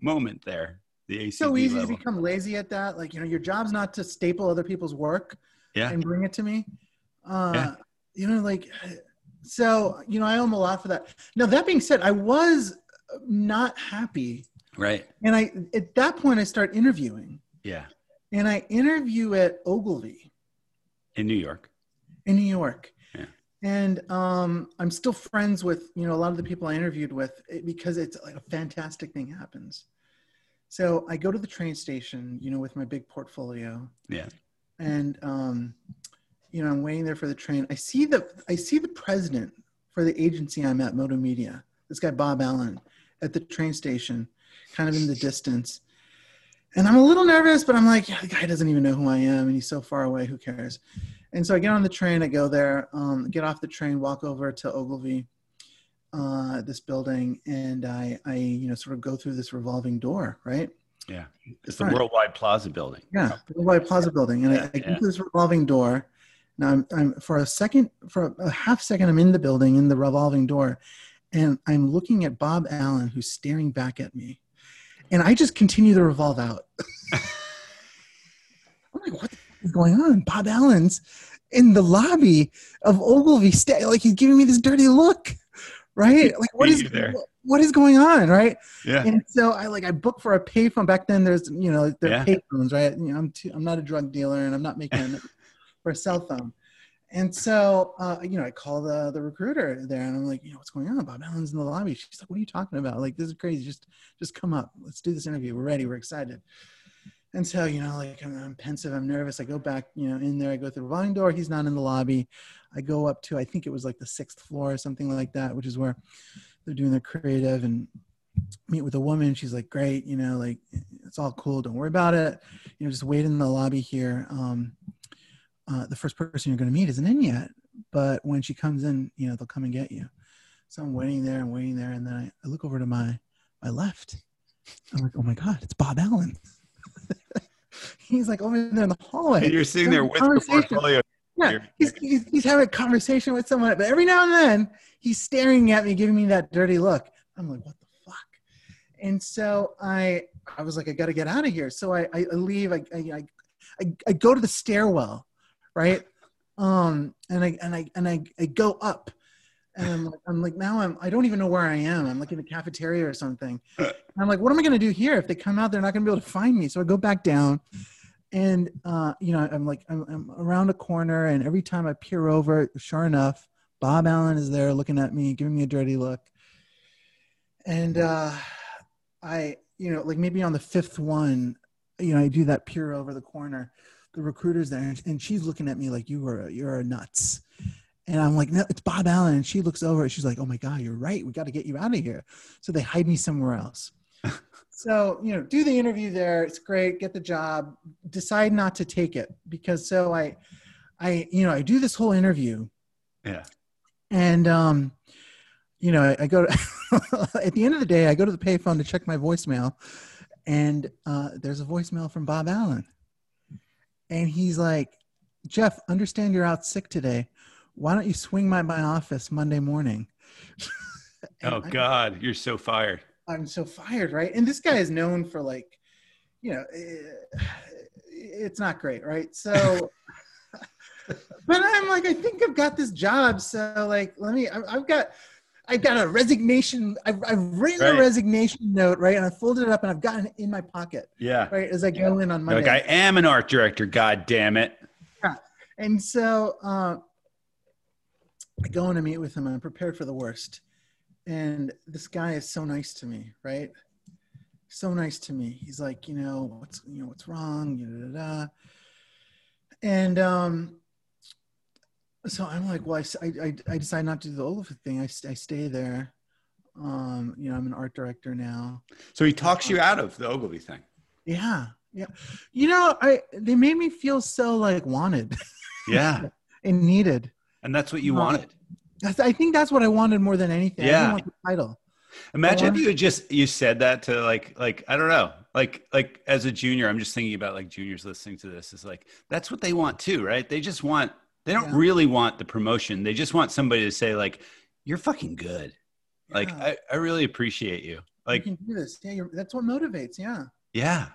moment there. The ACD so easy level. To become lazy at that. Like, you know, your job's not to staple other people's work and bring it to me. You know, like, so, you know, I owe him a lot for that. Now, that being said, I was not happy. Right. And I, at that point, I start interviewing. Yeah. And I interview at Ogilvy. In New York. In New York. Yeah. And I'm still friends with, you know, a lot of the people I interviewed with because it's like a fantastic thing happens. So I go to the train station, you know, with my big portfolio. Yeah. And, you know, I'm waiting there for the train. I see the president for the agency I'm at, Modemedia, this guy, Bob Allen, at the train station, kind of in the distance. And I'm a little nervous, but I'm like, yeah, the guy doesn't even know who I am. And he's so far away, who cares? And so I get on the train, I go there, get off the train, walk over to Ogilvy, this building. And I, you know, sort of go through this revolving door, right? Yeah. It's the Worldwide Plaza building. Yeah. Worldwide Plaza building. And I go through this revolving door. Now I'm for a half second, I'm in the building, in the revolving door. And I'm looking at Bob Allen, who's staring back at me. And I just continue to revolve out. I'm like, what the fuck is going on? Bob Allen's in the lobby of Ogilvy. Like, he's giving me this dirty look, right? Like, what is going on, right? Yeah. And so I booked for a payphone. Back then, there's, you know, payphones, right? You know, I'm not a drug dealer, and I'm not making for a cell phone. And so, you know, I call the recruiter there, and I'm like, you know, what's going on? Bob Allen's in the lobby. She's like, what are you talking about? Like, this is crazy. Just come up. Let's do this interview. We're ready. We're excited. And so, you know, like, I'm pensive. I'm nervous. I go back, you know, in there. I go through the revolving door. He's not in the lobby. I go up to, I think it was like the 6th floor or something like that, which is where they're doing their creative, and meet with a woman. She's like, great, you know, like, it's all cool. Don't worry about it. You know, just wait in the lobby here. The first person you're going to meet isn't in yet, but when she comes in, you know, they'll come and get you. So I'm waiting there. And then I look over to my left. I'm like, oh my God, it's Bob Allen. He's like over there in the hallway. And you're sitting there with the portfolio. Yeah, he's having a conversation with someone, but every now and then he's staring at me, giving me that dirty look. I'm like, what the fuck? And so I was like, I got to get out of here. So I leave, I go to the stairwell. Right. And I go up, and I'm like, now I don't even know where I am. I'm like in the cafeteria or something. And I'm like, what am I going to do here? If they come out, they're not going to be able to find me. So I go back down, and, you know, I'm around a corner, and every time I peer over, sure enough, Bob Allen is there looking at me, giving me a dirty look. And, I, you know, like maybe on the 5th one, you know, I do that peer over the corner. The recruiter's there, and she's looking at me like, you're nuts. And I'm like, no, it's Bob Allen. And she looks over and she's like, oh my God, you're right. We got to get you out of here. So they hide me somewhere else. So, you know, do the interview there. It's great. Get the job, decide not to take it because so I do this whole interview. Yeah. And, you know, I go to, at the end of the day, I go to the payphone to check my voicemail and there's a voicemail from Bob Allen. And he's like, Jeff, understand you're out sick today. Why don't you swing by my office Monday morning? Oh God, you're so fired. I'm so fired. Right. And this guy is known for like, you know, it's not great. Right. So, but I'm like, I think I've got this job. So like, I've got a resignation. I've written a resignation note. Right. And I folded it up and I've got it in my pocket. Yeah. Right. As I go in on Monday. Like I am an art director. God damn it. Yeah. And so, I go in to meet with him and I'm prepared for the worst. And this guy is so nice to me, right? So nice to me. He's like, you know, what's wrong? Da, da, da. And so I'm like, well, I decided not to do the Ogilvy thing. I stay there. You know, I'm an art director now. So he talks you out of the Ogilvy thing. Yeah. Yeah. You know, they made me feel so like wanted. Yeah. And needed. And that's what you wanted. I think that's what I wanted more than anything. Yeah. I didn't want the title. Imagine if you just, you said that to like, I don't know, like as a junior, I'm just thinking about like juniors listening to this is like, that's what they want too, right? They just want, they don't really want the promotion. They just want somebody to say like, you're fucking good. Yeah. Like, I really appreciate you. Like, you can do this. Yeah, that's what motivates. Yeah. Yeah.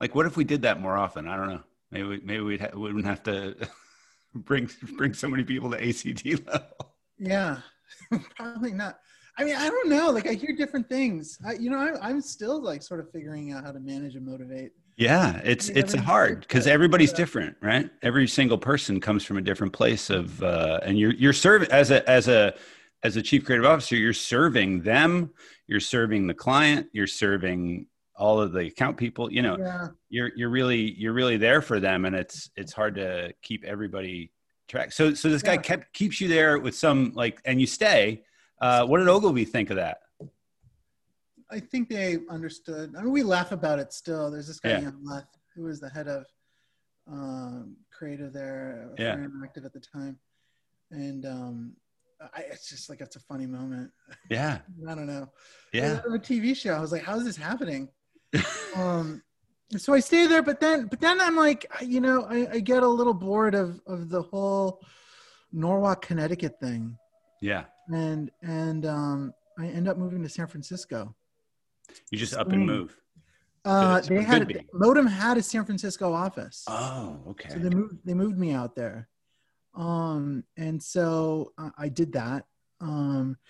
Like what if we did that more often? I don't know. Maybe we wouldn't have to bring so many people to ACD level. Yeah, probably not. I mean, I don't know. Like I hear different things. I'm still like sort of figuring out how to manage and motivate. Yeah, it's hard because everybody's different, right? Every single person comes from a different place of, and you're serving as a chief creative officer. You're serving them. You're serving the client. You're serving all of the account people. You know, you're really there for them, and it's hard to keep everybody track. So this guy keeps you there with some like, and you stay. What did Ogilvy think of that? I think they understood. I mean, we laugh about it still. There's this guy Ian Leth, who was the head of creative there, active at the time, and it's just like it's a funny moment. Yeah, I don't know. Yeah, I love a TV show. I was like, how is this happening? So I stay there, but then I'm like, you know, I get a little bored of the whole Norwalk, Connecticut thing. Yeah. And I end up moving to San Francisco. You just up and move. They had Modem had a San Francisco office. Oh, okay. So they moved me out there. And so I did that.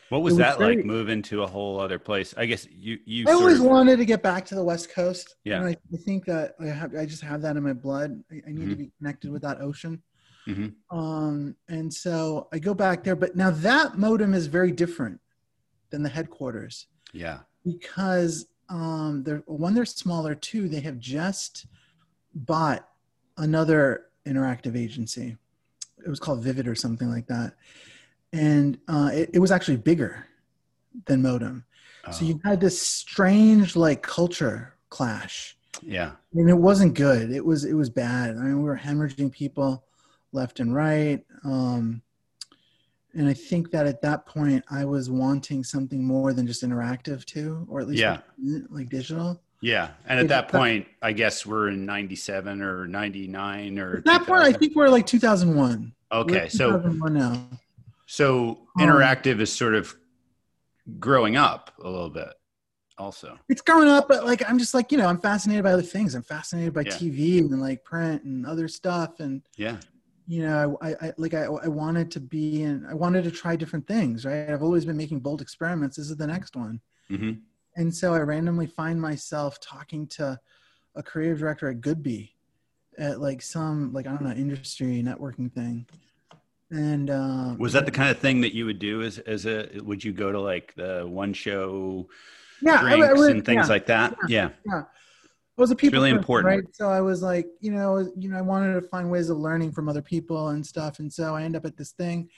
What was that like moving to a whole other place? I guess I always wanted to get back to the West Coast. Yeah. And I think that I just have that in my blood. I need to be connected with that ocean. Mm-hmm. And so I go back there, but now that Modem is very different than the headquarters. Yeah. Because, they're smaller too. They have just bought another interactive agency. It was called Vivid or something like that. And it was actually bigger than Modem. Oh. So you had this strange like culture clash. Yeah. And it wasn't good. It was bad. I mean, we were hemorrhaging people left and right. And I think that at that point I was wanting something more than just interactive too, or at least like digital. Yeah. And at that point, I guess we're in 97 or 99 or at that point, I think we're like 2001. Okay. So 2001 now. So interactive is sort of growing up a little bit also. It's growing up, but like, I'm just like, you know, I'm fascinated by other things. I'm fascinated by TV and like print and other stuff. And you know, I wanted to be in, I wanted to try different things, right? I've always been making bold experiments. This is the next one. Mm-hmm. And so I randomly find myself talking to a creative director at Goodby at like some, like, I don't know, industry networking thing. And was that the kind of thing that you would do as a would you go to like the one show drinks I would, and things like that? Yeah. It was a people really person, important, right? So I was like, you know, I wanted to find ways of learning from other people and stuff, and so I end up at this thing,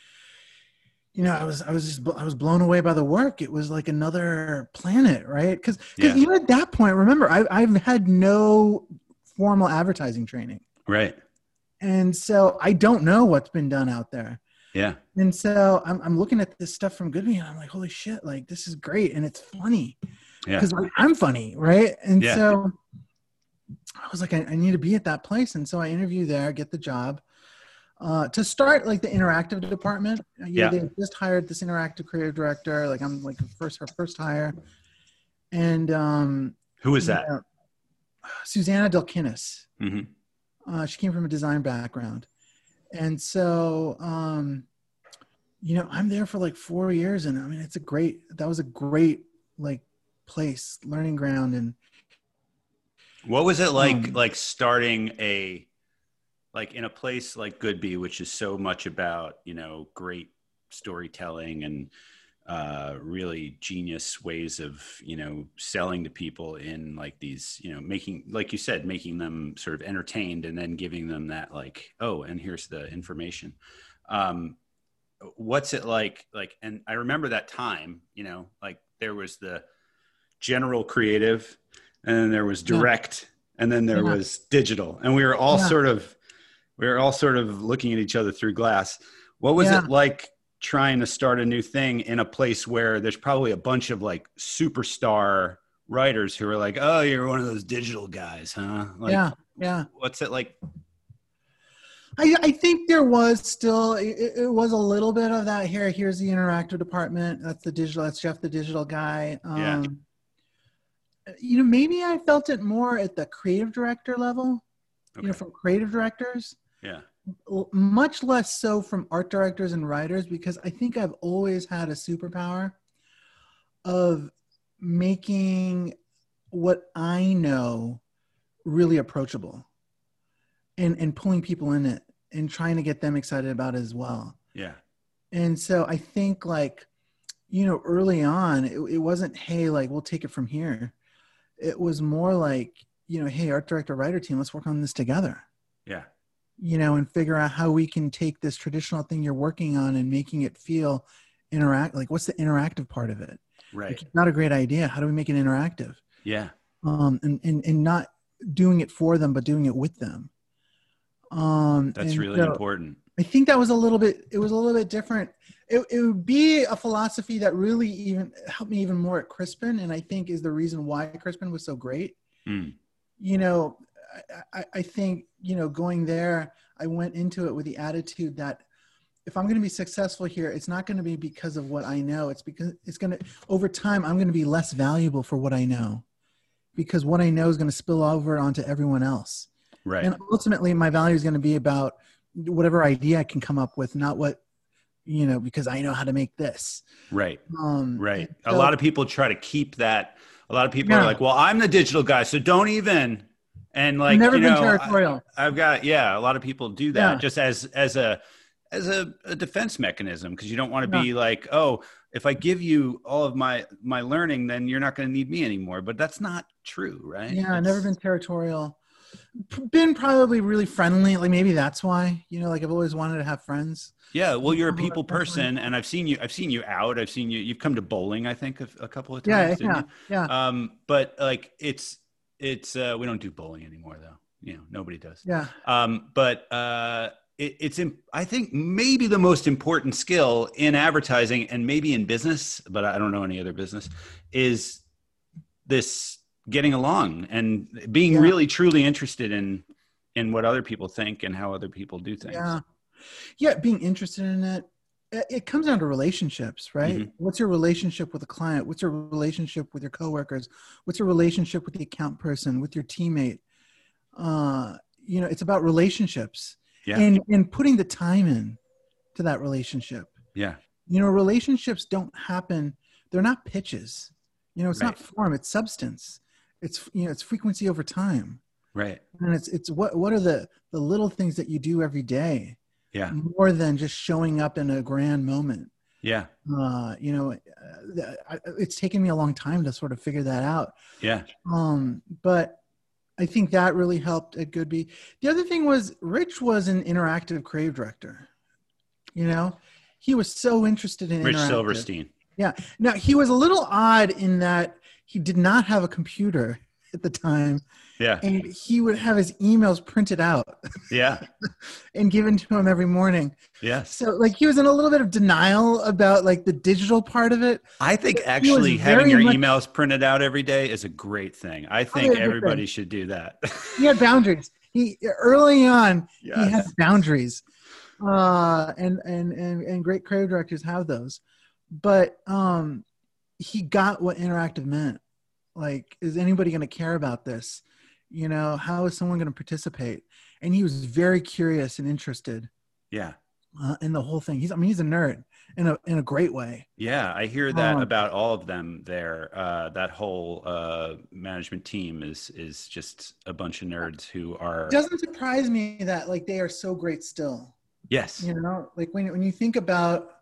you know, I was blown away by the work. It was like another planet, right? Because even at that point, remember, I've had no formal advertising training. Right. And so I don't know what's been done out there. Yeah. And so I'm looking at this stuff from Goodby and I'm like, holy shit, like this is great. And it's funny because I'm funny. Right. And so I was like, I need to be at that place. And so I interview there, get the job. To start, like, the interactive department, they just hired this interactive creative director. Like, I'm like her first hire. And who is that? Susanna Delkinis. Mm-hmm. She came from a design background. And so, I'm there for like 4 years, and I mean, that was a great like place, learning ground. And what was it like? Like starting a. Like in a place like Goodby, which is so much about, great storytelling and really genius ways of, selling to people in like these, making, like you said, making them sort of entertained and then giving them that like, oh, and here's the information. What's it like, and I remember that time, like there was the general creative and then there was direct and then there was digital, and we were all sort of looking at each other through glass. What was it like trying to start a new thing in a place where there's probably a bunch of like superstar writers who are like, oh, you're one of those digital guys, huh? Like, yeah. What's it like? I think there was still, it was a little bit of that here. Here's the interactive department. That's the digital, that's Jeff, the digital guy. Maybe I felt it more at the creative director level, from creative directors. Yeah. Much less so from art directors and writers, because I think I've always had a superpower of making what I know really approachable and pulling people in it and trying to get them excited about it as well. Yeah. And so I think like, early on, it wasn't, hey, like, we'll take it from here. It was more like, hey, art director, writer team, let's work on this together. Yeah. And figure out how we can take this traditional thing you're working on and making it feel interact. Like, what's the interactive part of it? Right. Like, it's not a great idea. How do we make it interactive? Yeah. And not doing it for them, but doing it with them. That's really important. I think that was a little bit different. It would be a philosophy that really even helped me even more at Crispin. And I think is the reason why Crispin was so great. Mm. I think, going there, I went into it with the attitude that if I'm going to be successful here, it's not going to be because of what I know. It's because it's going to, over time, I'm going to be less valuable for what I know, because what I know is going to spill over onto everyone else. Right. And ultimately my value is going to be about whatever idea I can come up with, not what, because I know how to make this. Right. Right. So, a lot of people try to keep that. A lot of people are like, well, I'm the digital guy, so don't even. And like, never been territorial. I've got, a lot of people do that just as a defense mechanism. 'Cause you don't want to be like, oh, if I give you all of my learning, then you're not going to need me anymore. But that's not true. Right. Yeah. I've never been territorial, been probably really friendly. Like maybe that's why, like I've always wanted to have friends. Yeah. Well, you're a people person, and I've seen you out. I've seen you, you've come to bowling, I think a couple of times. Yeah. But like, it's we don't do bowling anymore though. Nobody does. Yeah. But I think maybe the most important skill in advertising, and maybe in business, but I don't know any other business, is this getting along and being really truly interested in what other people think and how other people do things. Yeah. Yeah. Being interested in it. It comes down to relationships, right? Mm-hmm. What's your relationship with a client? What's your relationship with your coworkers? What's your relationship with the account person, with your teammate? It's about relationships and putting the time in to that relationship. Yeah. Relationships don't happen. They're not pitches. It's not form, it's substance. It's, it's frequency over time. Right. And it's what are the little things that you do every day? Yeah. More than just showing up in a grand moment. Yeah. It's taken me a long time to sort of figure that out. Yeah. But I think that really helped at Goodby. The other thing was Rich was an interactive creative director. He was so interested in Rich Silverstein. Yeah. Now, he was a little odd in that he did not have a computer at the time. Yeah. And he would have his emails printed out. Yeah. And given to him every morning. Yeah. So like he was in a little bit of denial about like the digital part of it. I think actually having your emails printed out every day is a great thing. I think everybody should do that. He had boundaries. Early on, he has boundaries. And great creative directors have those. But he got what interactive meant. Like, is anybody going to care about this? You know, how is someone going to participate? And he was very curious and interested. Yeah. In the whole thing. He's a nerd in a great way. Yeah. I hear that about all of them there. That whole management team is just a bunch of nerds who are. It doesn't surprise me that like they are so great still. Yes. You know, like when you think about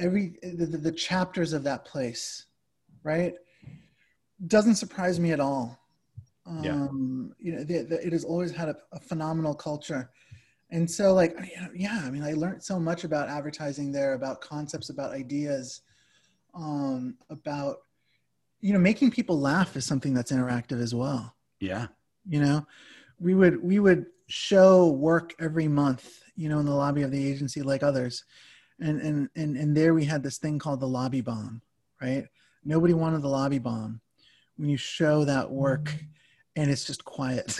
the chapters of that place, right? Doesn't surprise me at all. Yeah. You know, it has always had a phenomenal culture. And so like, yeah, I mean, I learned so much about advertising there, about concepts, about ideas, about, you know, making people laugh is something that's interactive as well. Yeah. You know, we would show work every month, you know, in the lobby of the agency like others. And there we had this thing called the lobby bomb, right? Nobody wanted the lobby bomb. When you show that work and it's just quiet.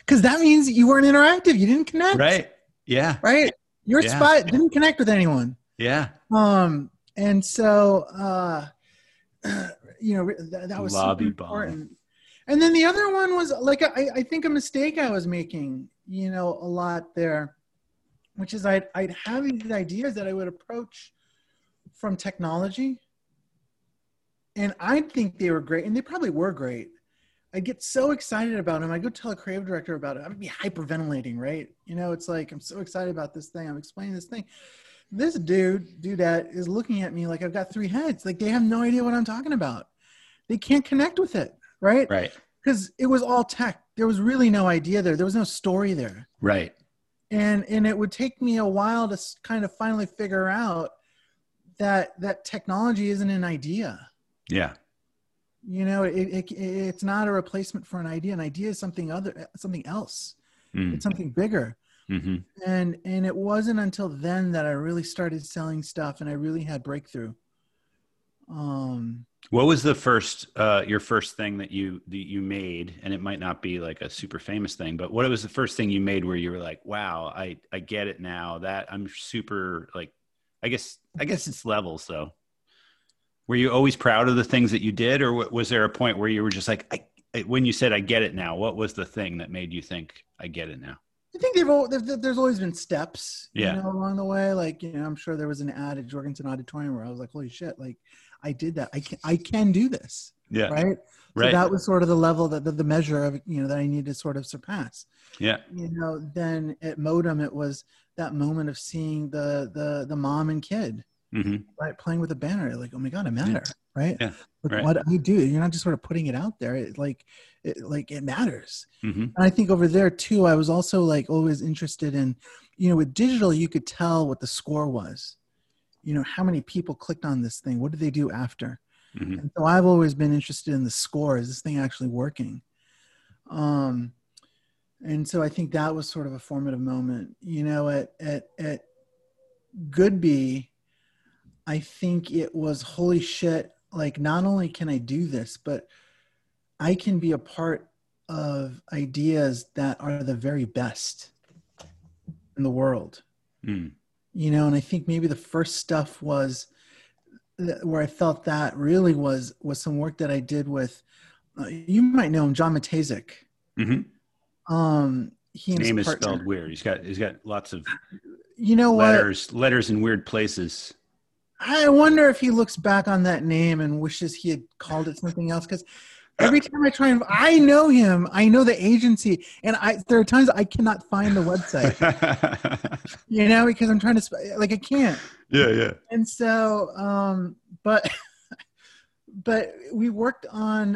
Because that means you weren't interactive. You didn't connect. Right. Yeah. Right. Your spot didn't connect with anyone. Yeah. And so, you know, that was super important. And then the other one was like, I think a mistake I was making, you know, a lot there, which is I'd have these ideas that I would approach from technology. And I'd think they were great. And they probably were great. I'd get so excited about them. I'd go tell a creative director about it. I'd be hyperventilating, right? You know, it's like, I'm so excited about this thing. I'm explaining this thing. This dude is looking at me like I've got three heads. Like they have no idea what I'm talking about. They can't connect with it, right? Right. Because it was all tech. There was really no idea there. There was no story there. Right. And it would take me a while to kind of finally figure out that technology isn't an idea. Yeah. You know, it's not a replacement for an idea. An idea is something else. Mm. It's something bigger. Mm-hmm. And it wasn't until then that I really started selling stuff and I really had breakthrough. What was the first, your first thing that you made? And it might not be like a super famous thing, but what was the first thing you made where you were like, wow, I get it now that I'm super like, I guess it's levels though. Were you always proud of the things that you did, or was there a point where you were just like, when you said, I get it now, what was the thing that made you think, I get it now? I think there's always been steps, you know, along the way. Like, you know, I'm sure there was an ad at Jorgensen Auditorium where I was like, holy shit, like I did that. I can do this. Yeah. Right. So right. That was sort of the level that the measure of, you know, that I needed to sort of surpass. Yeah. You know, then at Modem, it was that moment of seeing the mom and kid. Mm-hmm. Right, playing with a banner, like, oh my god, I matter, right? Yeah, like, right. What you do, you're not just sort of putting it out there. It matters. Mm-hmm. And I think over there too, I was also like always interested in, you know, with digital, you could tell what the score was, you know, how many people clicked on this thing, what did they do after? Mm-hmm. And so I've always been interested in the score. Is this thing actually working? And so I think that was sort of a formative moment, you know, at Goodby. I think it was, holy shit, like not only can I do this, but I can be a part of ideas that are the very best in the world. Mm. You know, and I think maybe the first stuff was where I felt that really was some work that I did with, you might know him, John Matasek. Mm-hmm. His name is spelled weird. He's got lots of you know letters, what? Letters in weird places. I wonder if he looks back on that name and wishes he had called it something else. Because every time I try and I know him, I know the agency, and there are times I cannot find the website. You know, because I'm trying to I can't. Yeah, yeah. And so, but we worked on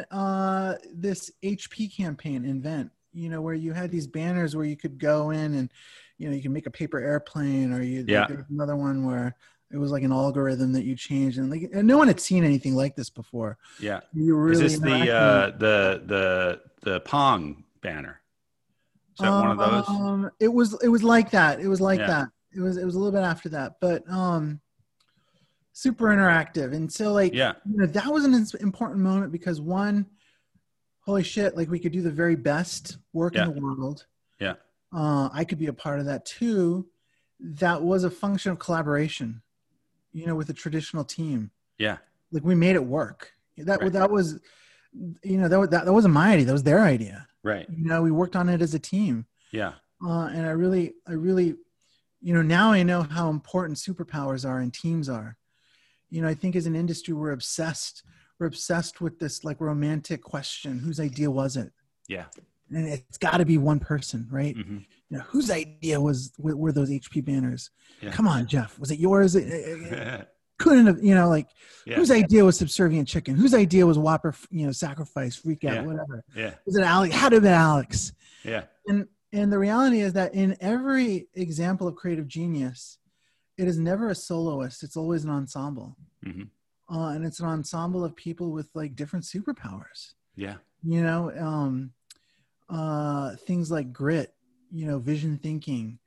this HP campaign, Invent. you know, where you had these banners where you could go in and, you know, you can make a paper airplane, or you, yeah, like, there was another one where it was like an algorithm that you changed, and like, and no one had seen anything like this before. Yeah. You really, is this the Pong banner? Is that one of those? It was like that. It was like, yeah, that. It was a little bit after that, but, super interactive. And so, like, yeah, you know, that was an important moment because, one, holy shit, like, we could do the very best work, yeah, in the world. Yeah. I could be a part of that. Two, that was a function of collaboration, you know, with a traditional team. Yeah. Like, we made it work. That, right, that was, you know, that wasn't my idea. That was their idea. Right. You know, we worked on it as a team. Yeah. And I really, you know, now I know how important superpowers are and teams are. You know, I think as an industry, we're obsessed with this, like, romantic question, whose idea was it? Yeah. And it's gotta be one person, right? Mm-hmm. You know, whose idea were those HP banners? Yeah. Come on, Jeff, was it yours? Couldn't have, you know, like, yeah, whose idea was subservient chicken? Whose idea was Whopper, you know, sacrifice, freak out, yeah, whatever. Yeah. Was it Alex? How did it Alex? Yeah. And the reality is that in every example of creative genius, it is never a soloist. It's always an ensemble. Mm-hmm. And it's an ensemble of people with, like, different superpowers. Yeah. You know, things like grit, you know, vision thinking,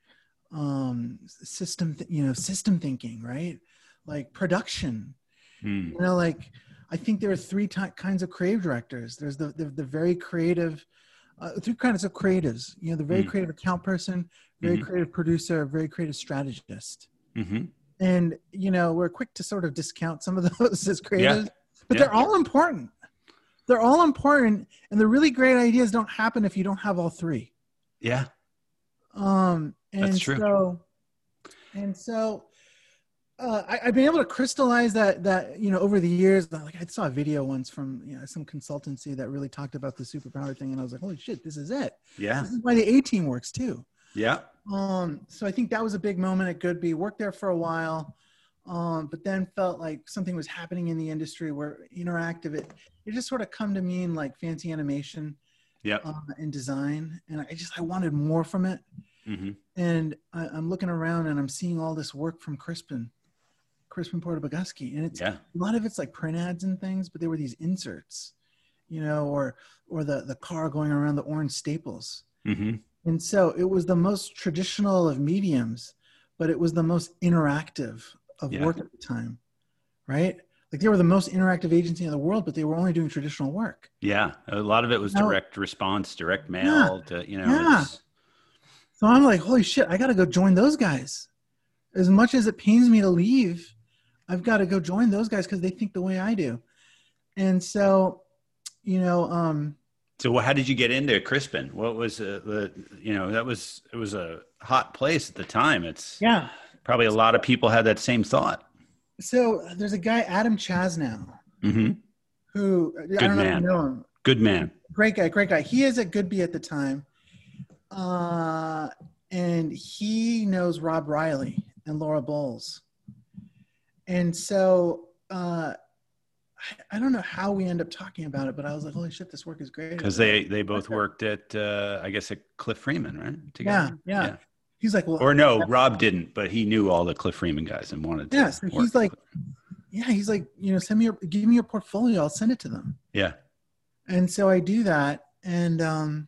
system thinking, right? Like production, you know, like, I think there are three kinds of creative directors. There's the very creative, three kinds of creatives, you know, the very creative account person, very creative producer, very creative strategist. Mm-hmm. And, you know, we're quick to sort of discount some of those as creatives, yeah, but yeah, they're all important. They're all important. And the really great ideas don't happen if you don't have all three. Yeah. And that's true. So I've been able to crystallize that, you know, over the years. Like, I saw a video once from, you know, some consultancy that really talked about the superpower thing. And I was like, holy shit, this is it. Yeah. This is why the A-team works too. Yeah. So I think that was a big moment at Goodby. Worked there for a while, but then felt like something was happening in the industry where interactive, it just sort of come to mean, like, fancy animation, yeah, and design. And I wanted more from it. Mm-hmm. And I'm looking around and I'm seeing all this work from Crispin Porter Bogusky, and it's, yeah, a lot of it's like print ads and things, but there were these inserts, you know, or the car going around the orange staples. Mm-hmm. And so it was the most traditional of mediums, but it was the most interactive of, yeah, work at the time, right? Like, they were the most interactive agency in the world, but they were only doing traditional work. Yeah. A lot of it was direct response, direct mail, yeah, to, you know. Yeah. So I'm like, holy shit, I got to go join those guys. As much as it pains me to leave, I've got to go join those guys because they think the way I do. And so, you know, so how did you get into Crispin? What was you know, it was a hot place at the time. It's, yeah, probably a lot of people had that same thought. So there's a guy, Adam Chasnow, mm-hmm, who, good, I don't, man, know if you know him. Good man. Great guy. He is at Goodby at the time. And he knows Rob Riley and Laura Bowles. And so, I don't know how we end up talking about it, but I was like, holy shit, this work is great. Because they both worked at, I guess, at Cliff Freeman, right? Together. Yeah. He's like, well, or no, Rob didn't, but he knew all the Cliff Freeman guys and wanted to. Yeah, so he's like, yeah, he's like, you know, give me your portfolio. I'll send it to them. Yeah. And so I do that. And I'm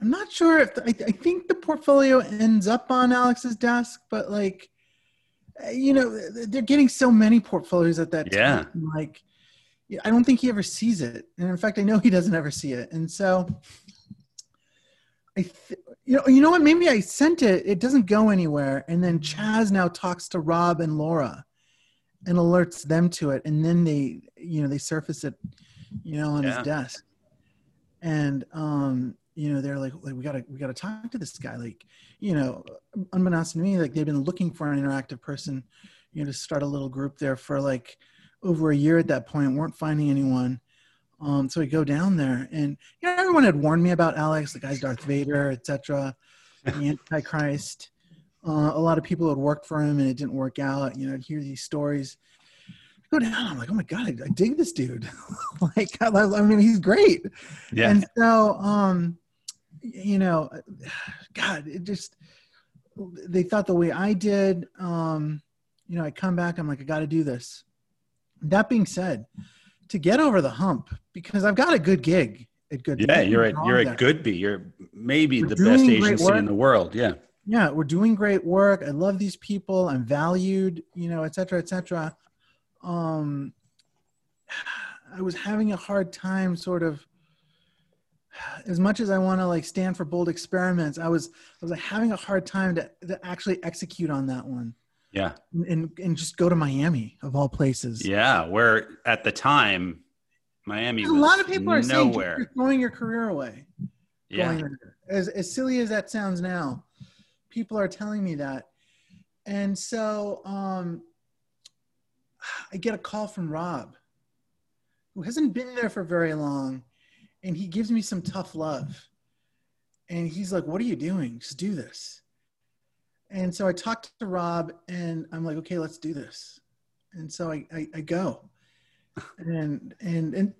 not sure if I think the portfolio ends up on Alex's desk, but, like, you know, they're getting so many portfolios at that time. Yeah. Like, I don't think he ever sees it. And in fact, I know he doesn't ever see it. And so you know what, maybe I sent it. It doesn't go anywhere. And then Chaz now talks to Rob and Laura and alerts them to it. And then they, you know, they surface it, you know, on, yeah, his desk. And, you know, they're like, we gotta talk to this guy. Like, you know, unbeknownst to me, like, they've been looking for an interactive person, you know, to start a little group there for like over a year at that point, weren't finding anyone. So we go down there, and, you know, everyone had warned me about Alex, the guy's Darth Vader, etc., the Antichrist. A lot of people had worked for him and it didn't work out. You know, I'd hear these stories. I go down, I'm like, oh my God, I dig this dude. Like, I mean, he's great. Yeah. And so, you know, God, it just, they thought the way I did, you know, I come back, I'm like, I got to do this. That being said, to get over the hump, because I've got a good gig at Goodby. Yeah, you're at Goodby. You're maybe the best agency in the world. Yeah. Yeah, we're doing great work. I love these people. I'm valued, you know, et cetera, et cetera. I was having a hard time sort of, as much as I want to like stand for bold experiments, I was like having a hard time to actually execute on that one. Yeah. And just go to Miami of all places. Yeah. Where at the time, Miami was a lot of people are saying you're throwing your career away. Yeah. As silly as that sounds now, people are telling me that. And so I get a call from Rob, who hasn't been there for very long. And he gives me some tough love. And he's like, what are you doing? Just do this. And so I talked to Rob and I'm like, okay, let's do this. And so I go and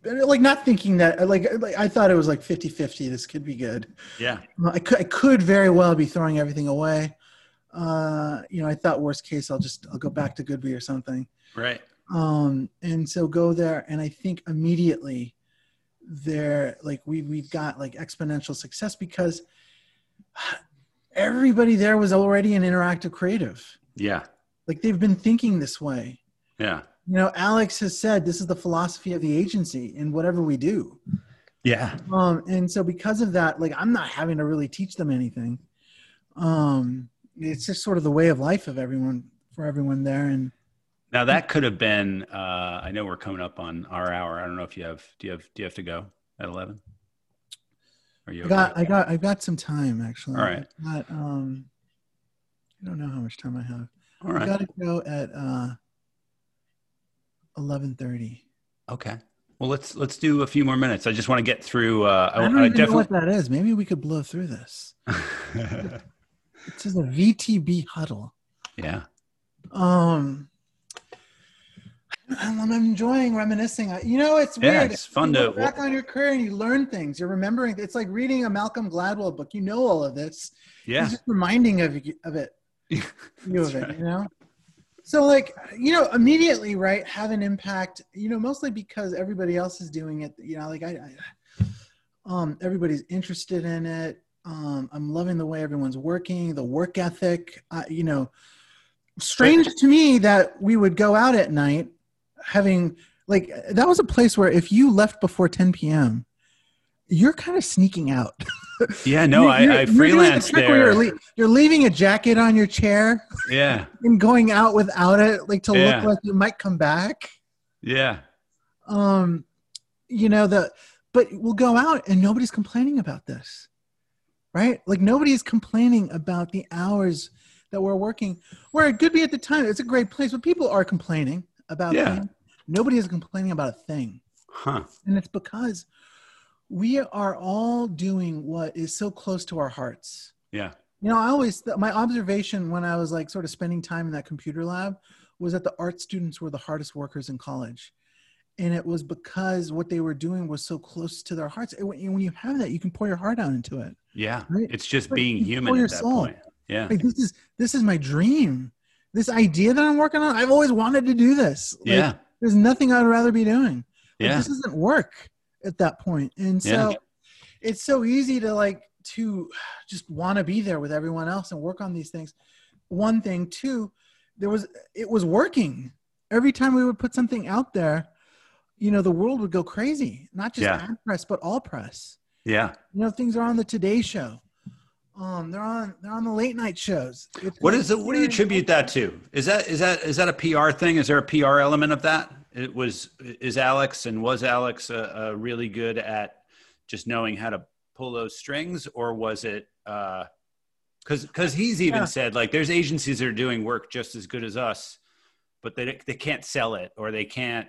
like not thinking that like I thought it was like 50-50, this could be good. Yeah. I could very well be throwing everything away. You know, I thought worst case, I'll go back to Goodby or something. Right. And so go there. And I think immediately there, like we've got like exponential success because everybody there was already an interactive creative. Yeah. Like they've been thinking this way. Yeah. You know, Alex has said, this is the philosophy of the agency in whatever we do. Yeah. And so because of that, like, I'm not having to really teach them anything. It's just sort of the way of life of everyone, for everyone there. And now that could have been, I know we're coming up on our hour. I don't know if you have, do you have to go at 11? Are you okay? I've got some time actually. All right. I don't know how much time I have. All right. I got to go at 11:30. Okay. Well, let's do a few more minutes. I just want to get through. I don't even know what that is. Maybe we could blow through this. This is a VTB huddle. Yeah. I'm enjoying reminiscing. You know, it's weird. Yeah, it's fun to look back on your career and you learn things. You're remembering. It's like reading a Malcolm Gladwell book. You know all of this. Yeah. He's just reminding of it. Right. You know. So like, you know, immediately, right, have an impact. You know, mostly because everybody else is doing it. You know, like I everybody's interested in it. I'm loving the way everyone's working. The work ethic. You know, strange to me that we would go out at night. Having like that was a place where if you left before 10 p.m., you're kind of sneaking out. Yeah, no, I freelance there. You're leaving a jacket on your chair. Yeah, and going out without it, like to look like you might come back. Yeah, you know but we'll go out and nobody's complaining about this, right? Like nobody's complaining about the hours that we're working. Where it could be at the time, it's a great place, but people are complaining about things. Nobody is complaining about a thing. Huh. And it's because we are all doing what is so close to our hearts. Yeah. You know, I always, my observation when I was like sort of spending time in that computer lab was that the art students were the hardest workers in college. And it was because what they were doing was so close to their hearts. And when you have that, you can pour your heart out into it. Yeah. Right? It's just like being human at that point. Yeah. Like, this is my dream. This idea that I'm working on, I've always wanted to do this. Like, yeah. There's nothing I'd rather be doing. Like, yeah. This isn't work at that point. And so it's so easy to like, to just want to be there with everyone else and work on these things. One thing, two, it was working. Every time we would put something out there, you know, the world would go crazy. Not just ad press, but all press. Yeah. You know, things are on the Today Show. They're on the late night shows. What do you attribute that to? Is that a PR thing? Is there a PR element of that? Was Alex really good at just knowing how to pull those strings, or was it, cause he's even said like there's agencies that are doing work just as good as us, but they can't sell it, or they can't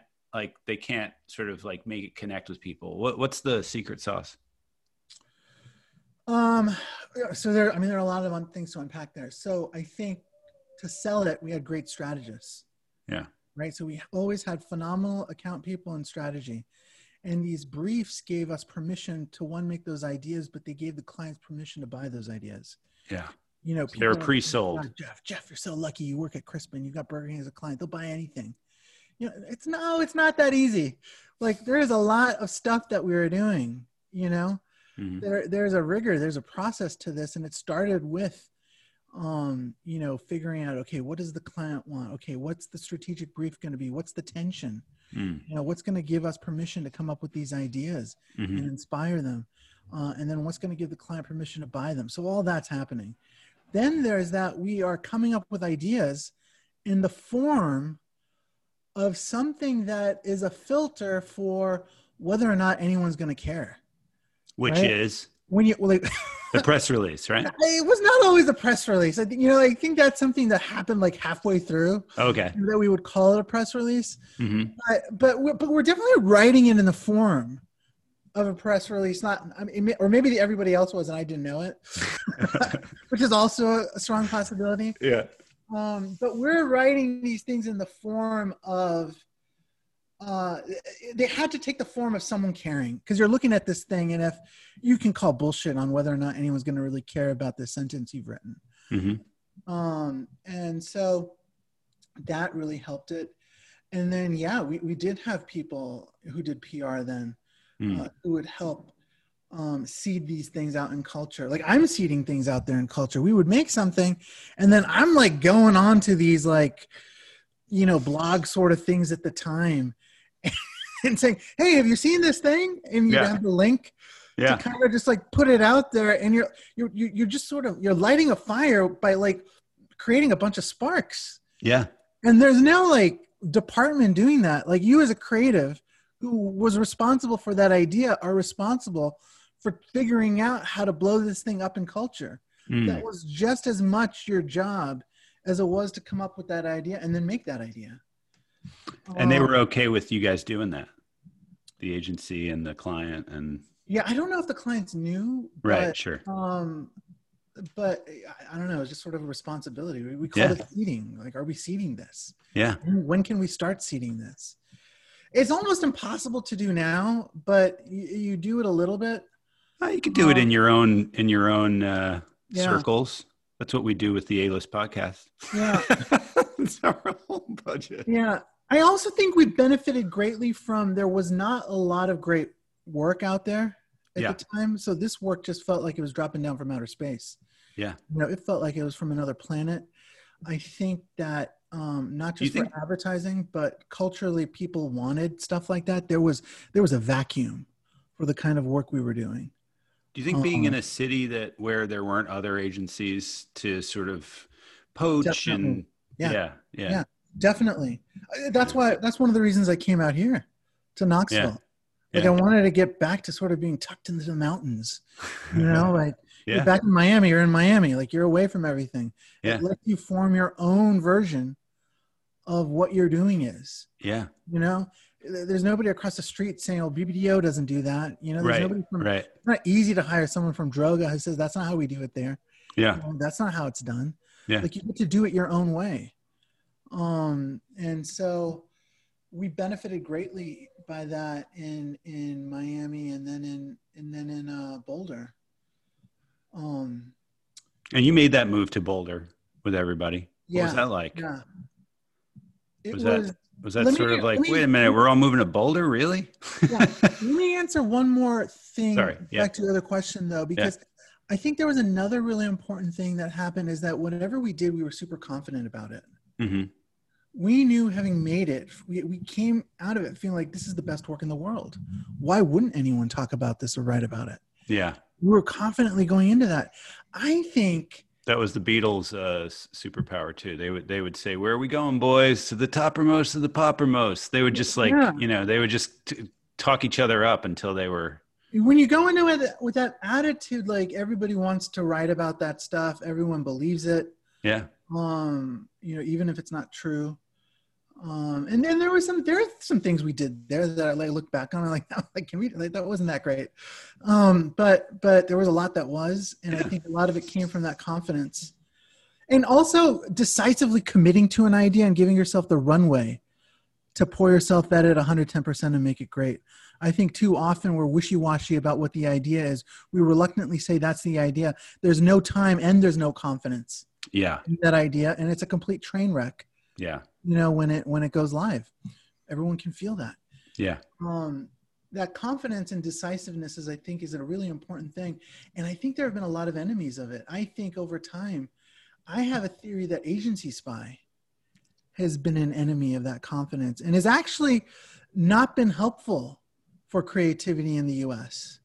sort of like make it connect with people. What's the secret sauce? So there are a lot of things to unpack there. So I think to sell it, we had great strategists. Yeah. Right. So we always had phenomenal account people and strategy. And these briefs gave us permission to, one, make those ideas, but they gave the clients permission to buy those ideas. Yeah. You know, they're pre-sold. Like, oh, Jeff, you're so lucky. You work at Crispin. You've got Burger King as a client. They'll buy anything. You know, it's not that easy. Like, there is a lot of stuff that we were doing, you know, there's a rigor, there's a process to this. And it started with, you know, figuring out, okay, what does the client want? Okay. What's the strategic brief going to be? What's the tension? You know, what's going to give us permission to come up with these ideas and inspire them? And then what's going to give the client permission to buy them? So all that's happening. Then there's that we are coming up with ideas in the form of something that is a filter for whether or not anyone's going to care. Which is? When you, like, the press release, right? It was not always a press release. I think, you know, I think that's something that happened like halfway through. Okay. That we would call it a press release. But we're definitely writing it in the form of a press release, not, I mean, or maybe everybody else was and I didn't know it, which is also a strong possibility. Yeah. But we're writing these things in the form of, they had to take the form of someone caring, because you're looking at this thing, and if you can call bullshit on whether or not anyone's going to really care about this sentence you've written. And so that really helped it. And then, yeah, we did have people who did PR then. Who would help seed these things out in culture. Like, I'm seeding things out there in culture. We would make something, and then I'm like going on to these, like, you know, blog sort of things at the time and saying, hey, have you seen this thing? And you have the link to kind of just like put it out there. And you're just sort of, you're lighting a fire by like creating a bunch of sparks. Yeah. And there's no like department doing that. Like, you as a creative who was responsible for that idea are responsible for figuring out how to blow this thing up in culture. That was just as much your job as it was to come up with that idea and then make that idea. And they were okay with you guys doing that, the agency and the client? And yeah, I don't know if the clients knew, right? But, sure. But I don't know, it's just sort of a responsibility. We call it seeding. Like, are we seeding this? Yeah. When can we start seeding this? It's almost impossible to do now, but you do it a little bit. You could do it in your own circles. That's what we do with the A-List podcast. Yeah. It's our whole budget. Yeah. I also think we benefited greatly from, there was not a lot of great work out there at the time. So this work just felt like it was dropping down from outer space. Yeah. You know, it felt like it was from another planet. I think that, not just for advertising, but culturally, people wanted stuff like that. There was a vacuum for the kind of work we were doing. Do you think being in a city that where there weren't other agencies to sort of poach and yeah, definitely. That's one of the reasons I came out here to Knoxville. Like, I wanted to get back to sort of being tucked into the mountains, you know, like. You're back in Miami, you're in Miami, like, you're away from everything. It lets you form your own version of what you're doing is. Yeah. You know, there's nobody across the street saying, oh, BBDO doesn't do that. You know, there's nobody from, it's not easy to hire someone from Droga who says, that's not how we do it there. Yeah. You know, that's not how it's done. Yeah. Like, you get to do it your own way. And so we benefited greatly by that in Miami and then in Boulder. And you made that move to Boulder with everybody. What was that like? Was that sort of like, wait a minute, we're all moving to Boulder, really? Let me answer one more thing. Sorry. Back to the other question though, because I think there was another really important thing that happened, is that whatever we did, we were super confident about it. We knew, having made it, we came out of it feeling like this is the best work in the world. Why wouldn't anyone talk about this or write about it? Yeah. We were confidently going into that. I think that was the Beatles' superpower too. They would say, "Where are we going, boys? To the toppermost of the poppermost." They would just like you know, they would just talk each other up until they were. When you go into it with that attitude, like, everybody wants to write about that stuff, everyone believes it. Yeah. You know, even if it's not true. And then there are some things we did there that I like look back on. I'm like, can we? Like, that wasn't that great, but there was a lot that was, and I think a lot of it came from that confidence, and also decisively committing to an idea and giving yourself the runway to pour yourself at it 110% and make it great. I think too often we're wishy-washy about what the idea is. We reluctantly say that's the idea. There's no time and there's no confidence in that idea. And it's a complete train wreck. Yeah. You know, when it goes live, everyone can feel that. Yeah. That confidence and decisiveness is, I think, is a really important thing. And I think there have been a lot of enemies of it. I think over time, I have a theory that agency spy has been an enemy of that confidence and has actually not been helpful for creativity in the US.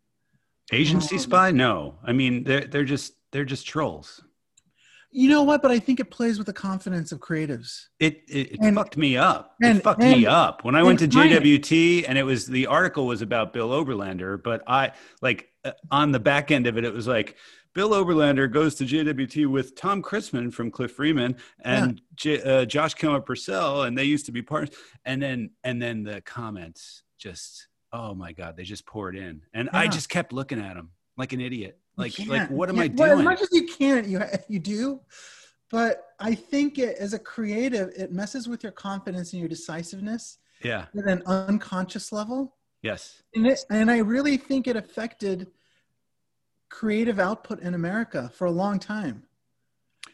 Agency spy? No. I mean, they're just trolls. You know what? But I think it plays with the confidence of creatives. It fucked me up. It fucked me up. When I went to JWT and the article was about Bill Oberlander, but I on the back end of it, it was like, Bill Oberlander goes to JWT with Tom Christmann from Cliff Freeman and Josh Kilmer Purcell, and they used to be partners. And then the comments just, oh my God, they just poured in. And I just kept looking at them like an idiot. Like, what am I doing? Well, as much as you can, you do. But I think as a creative, it messes with your confidence and your decisiveness at an unconscious level. Yes. And I really think it affected creative output in America for a long time.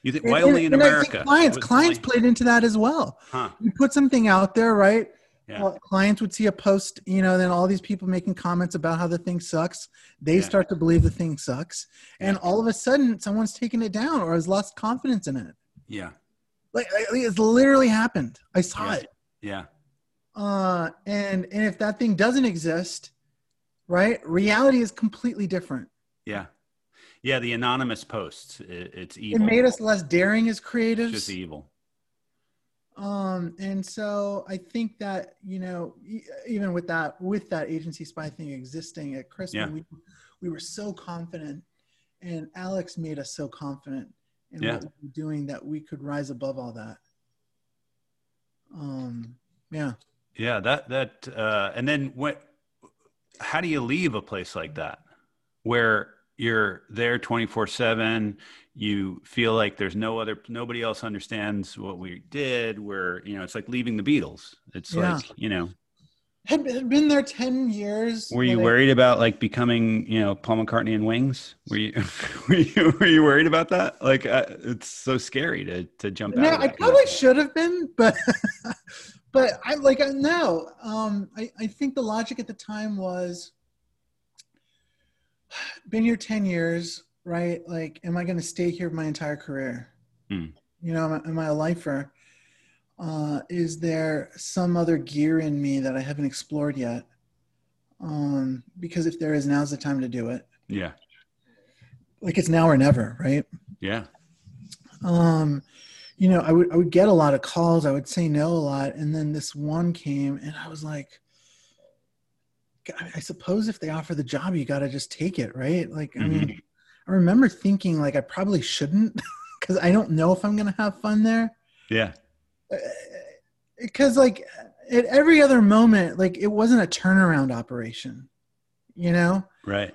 You think, why only in America? Clients played into that as well. Huh. You put something out there, right? Yeah. Well, clients would see a post, you know, then all these people making comments about how the thing sucks. They start to believe the thing sucks. And all of a sudden someone's taken it down or has lost confidence in it. Yeah. Like it's literally happened. I saw it. Yeah. And if that thing doesn't exist, right, reality is completely different. Yeah. Yeah. The anonymous posts. It's evil. It made us less daring as creatives. It's just evil. And so I think that, you know, even with that agency spy thing existing at Crispin, we were so confident, and Alex made us so confident in what we were doing that we could rise above all that. Yeah. That, and then how do you leave a place like that where you're there 24/7, you feel like there's nobody else understands what we did, where, you know, it's like leaving the Beatles. It's like, you know, had been there 10 years. Were you worried about like becoming, you know, Paul McCartney and Wings? Were you worried about that? Like, it's so scary to jump out. I probably should have been, but I like, no, I think the logic at the time was, been here 10 years, right? Like, am I going to stay here my entire career? You know, am I a lifer? Is there some other gear in me that I haven't explored yet? Because if there is, now's the time to do it. Yeah. Like, it's now or never, right? Yeah. You know, I would get a lot of calls. I would say no a lot. And then this one came and I was like, I suppose if they offer the job, you got to just take it, right? Like, I mean, I remember thinking like I probably shouldn't because I don't know if I'm going to have fun there. Yeah. Because like at every other moment, like it wasn't a turnaround operation, you know? Right.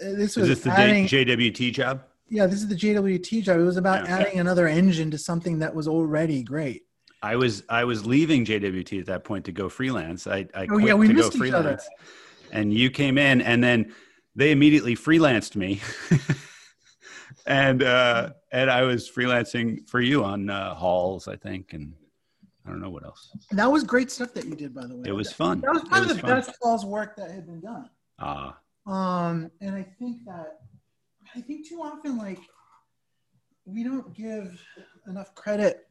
Is this the JWT job? Yeah, this is the JWT job. It was about adding another engine to something that was already great. I was leaving JWT at that point to go freelance. I quit to go freelance, and you came in, and then they immediately freelanced me, and I was freelancing for you on Halls, I think, and I don't know what else. And that was great stuff that you did, by the way. It was fun. That was probably the best Halls work that had been done. And I think too often, like, we don't give enough credit.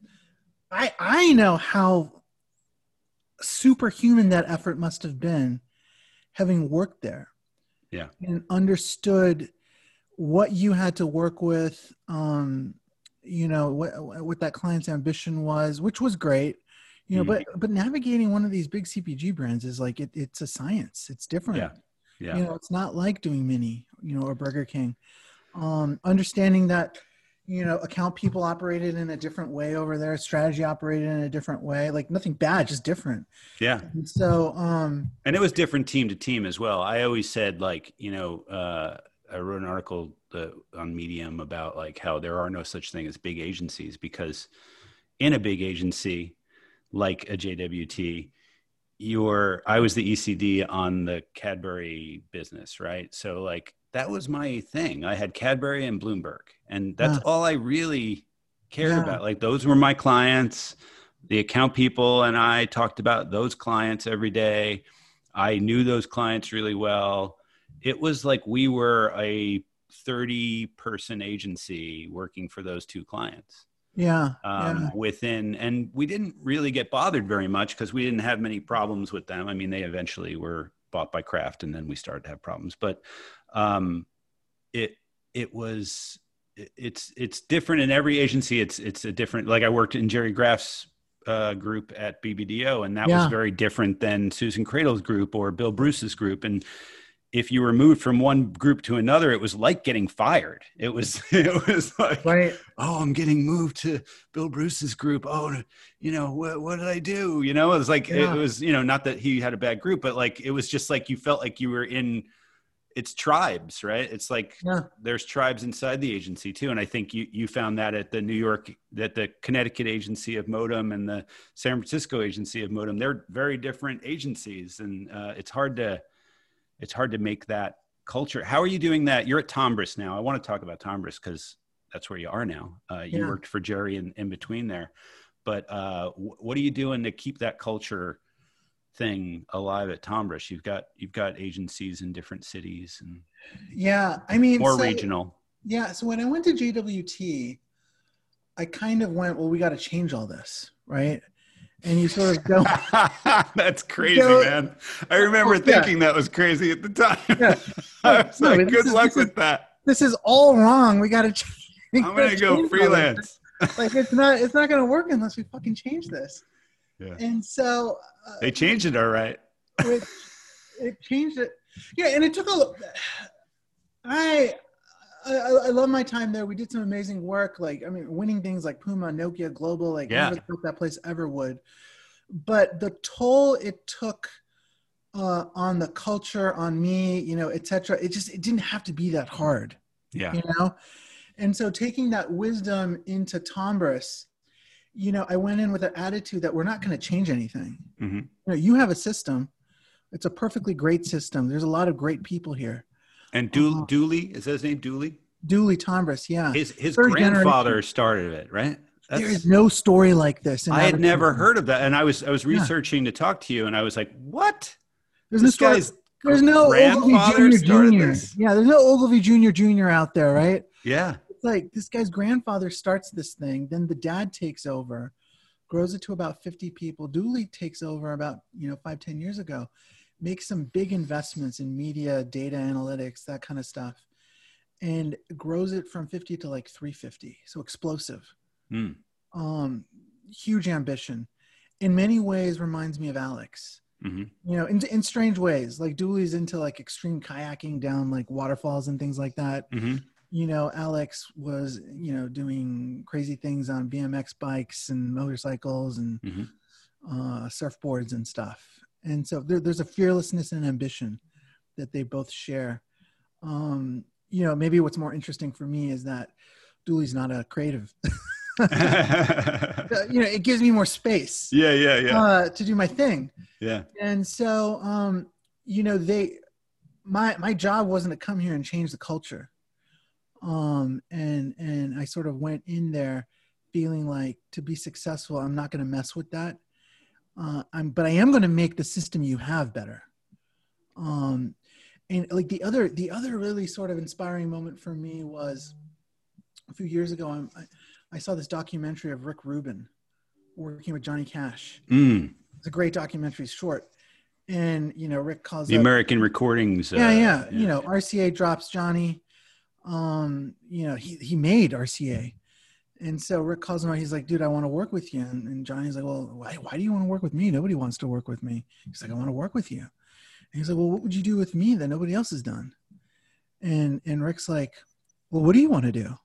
I know how superhuman that effort must have been, having worked there, and understood what you had to work with. You know what that client's ambition was, which was great. You know, but navigating one of these big CPG brands is like it's a science. It's different. Yeah. Yeah. You know, it's not like doing Mini, you know, or Burger King. Understanding that. You know, account people operated in a different way over there. Strategy operated in a different way. Like nothing bad, just different. Yeah. And so, and it was different team to team as well. I always said, like, you know, I wrote an article on Medium about like how there are no such thing as big agencies because in a big agency like a JWT, I was the ECD on the Cadbury business, right? So like that was my thing. I had Cadbury and Bloomberg, and that's all I really cared about. Like those were my clients. The account people and I talked about those clients every day. I knew those clients really well. It was like we were a 30-person agency working for those two clients. Within, and we didn't really get bothered very much because we didn't have many problems with them. I mean, they eventually were bought by Kraft, and then we started to have problems. But it's different in every agency. It's a different. Like I worked in Jerry Graff's group at BBDO, and that was very different than Susan Cradle's group or Bill Bruce's group. And if you were moved from one group to another, it was like getting fired. It was like, oh, I'm getting moved to Bill Bruce's group. Oh, you know, what did I do? You know, it was like, it was, you know, not that he had a bad group, but like, it was just like, you felt like you were in, it's tribes, right? It's like, there's tribes inside the agency too. And I think you found that at the the Connecticut agency of Modem and the San Francisco agency of Modem, they're very different agencies. And it's hard to make that culture. How are you doing that? You're at Tombras now. I want to talk about Tombras because that's where you are now. You worked for Jerry in between there, but what are you doing to keep that culture thing alive at Tombras? You've got agencies in different cities and more regional. Yeah. So when I went to JWT, I kind of went, well, we got to change all this, right? And you sort of go. That's crazy, man. I remember thinking that was crazy at the time. I was like, good luck with that. This is all wrong. We got to change. I'm going to go freelance. Like it's not going to work unless we fucking change this. Yeah. And so. They changed it, all right. It changed it. Yeah, and it took a look. I love my time there. We did some amazing work. Like, I mean, winning things like Puma, Nokia, Global, like never thought that place ever would. But the toll it took on the culture, on me, you know, et cetera, it didn't have to be that hard. Yeah. You know? And so taking that wisdom into Tombras, you know, I went in with an attitude that we're not going to change anything. Mm-hmm. You know, you have a system. It's a perfectly great system. There's a lot of great people here. And Dooley, is that his name, Dooley? Dooley Tombras, yeah. His grandfather started it, right? There is no story like this. I had never heard of that, and I was researching to talk to you, and I was like, what? There's no Ogilvy Jr. Yeah, there's no Ogilvy Jr. out there, right? Yeah. It's like, this guy's grandfather starts this thing, then the dad takes over, grows it to about 50 people. Dooley takes over about, 5-10 years ago. Make some big investments in media, data analytics, that kind of stuff, and grows it from 50 to like 350. So explosive, huge ambition. In many ways, reminds me of Alex. Mm-hmm. You know, in strange ways. Like Dooley's into like extreme kayaking down like waterfalls and things like that. Mm-hmm. You know, Alex was doing crazy things on BMX bikes and motorcycles and surfboards and stuff. And so there's a fearlessness and ambition that they both share. Maybe what's more interesting for me is that Dooley's not a creative. It gives me more space. Yeah. To do my thing. Yeah. And so, my job wasn't to come here and change the culture. And I sort of went in there feeling like, to be successful, I'm not going to mess with that. But I am going to make the system you have better. And like the other really sort of inspiring moment for me was a few years ago. I saw this documentary of Rick Rubin working with Johnny Cash. It's a great documentary, short. And, Rick calls the American Recordings. Yeah. RCA drops Johnny. He made RCA. And so Rick calls him out. He's like, dude, I want to work with you. And Johnny's like, well, why do you want to work with me? Nobody wants to work with me. He's like, I want to work with you. And he's like, well, what would you do with me that nobody else has done? And Rick's like, well, what do you want to do?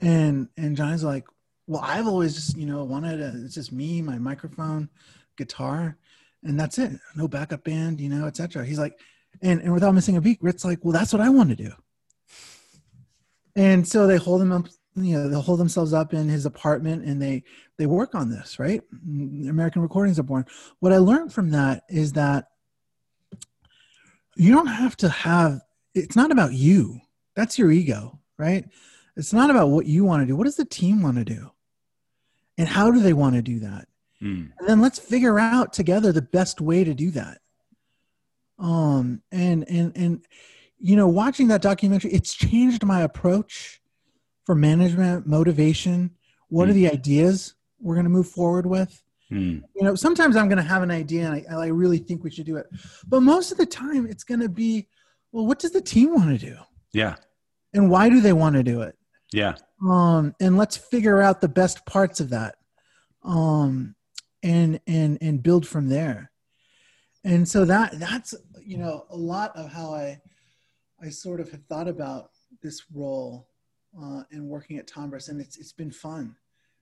And Johnny's like, well, I've always just, it's just me, my microphone, guitar, and that's it. No backup band, et cetera. He's like, and without missing a beat, Rick's like, well, that's what I want to do. And so they hold him up you know, they'll hold themselves up in his apartment and they work on this, right? American Recordings are born. What I learned from that is that you don't have to have, it's not about you. That's your ego, right? It's not about what you want to do. What does the team want to do? And how do they want to do that? Mm. And then let's figure out together the best way to do that. And you know, watching that documentary, it's changed my approach for management, motivation. What are the ideas we're going to move forward with? You know, sometimes I'm going to have an idea and I really think we should do it. But most of the time it's going to be, well, what does the team want to do? Yeah. And why do they want to do it? Yeah. And let's figure out the best parts of that. And build from there. And so that's, you know, a lot of how I sort of have thought about this role in working at Tombras, and it's been fun.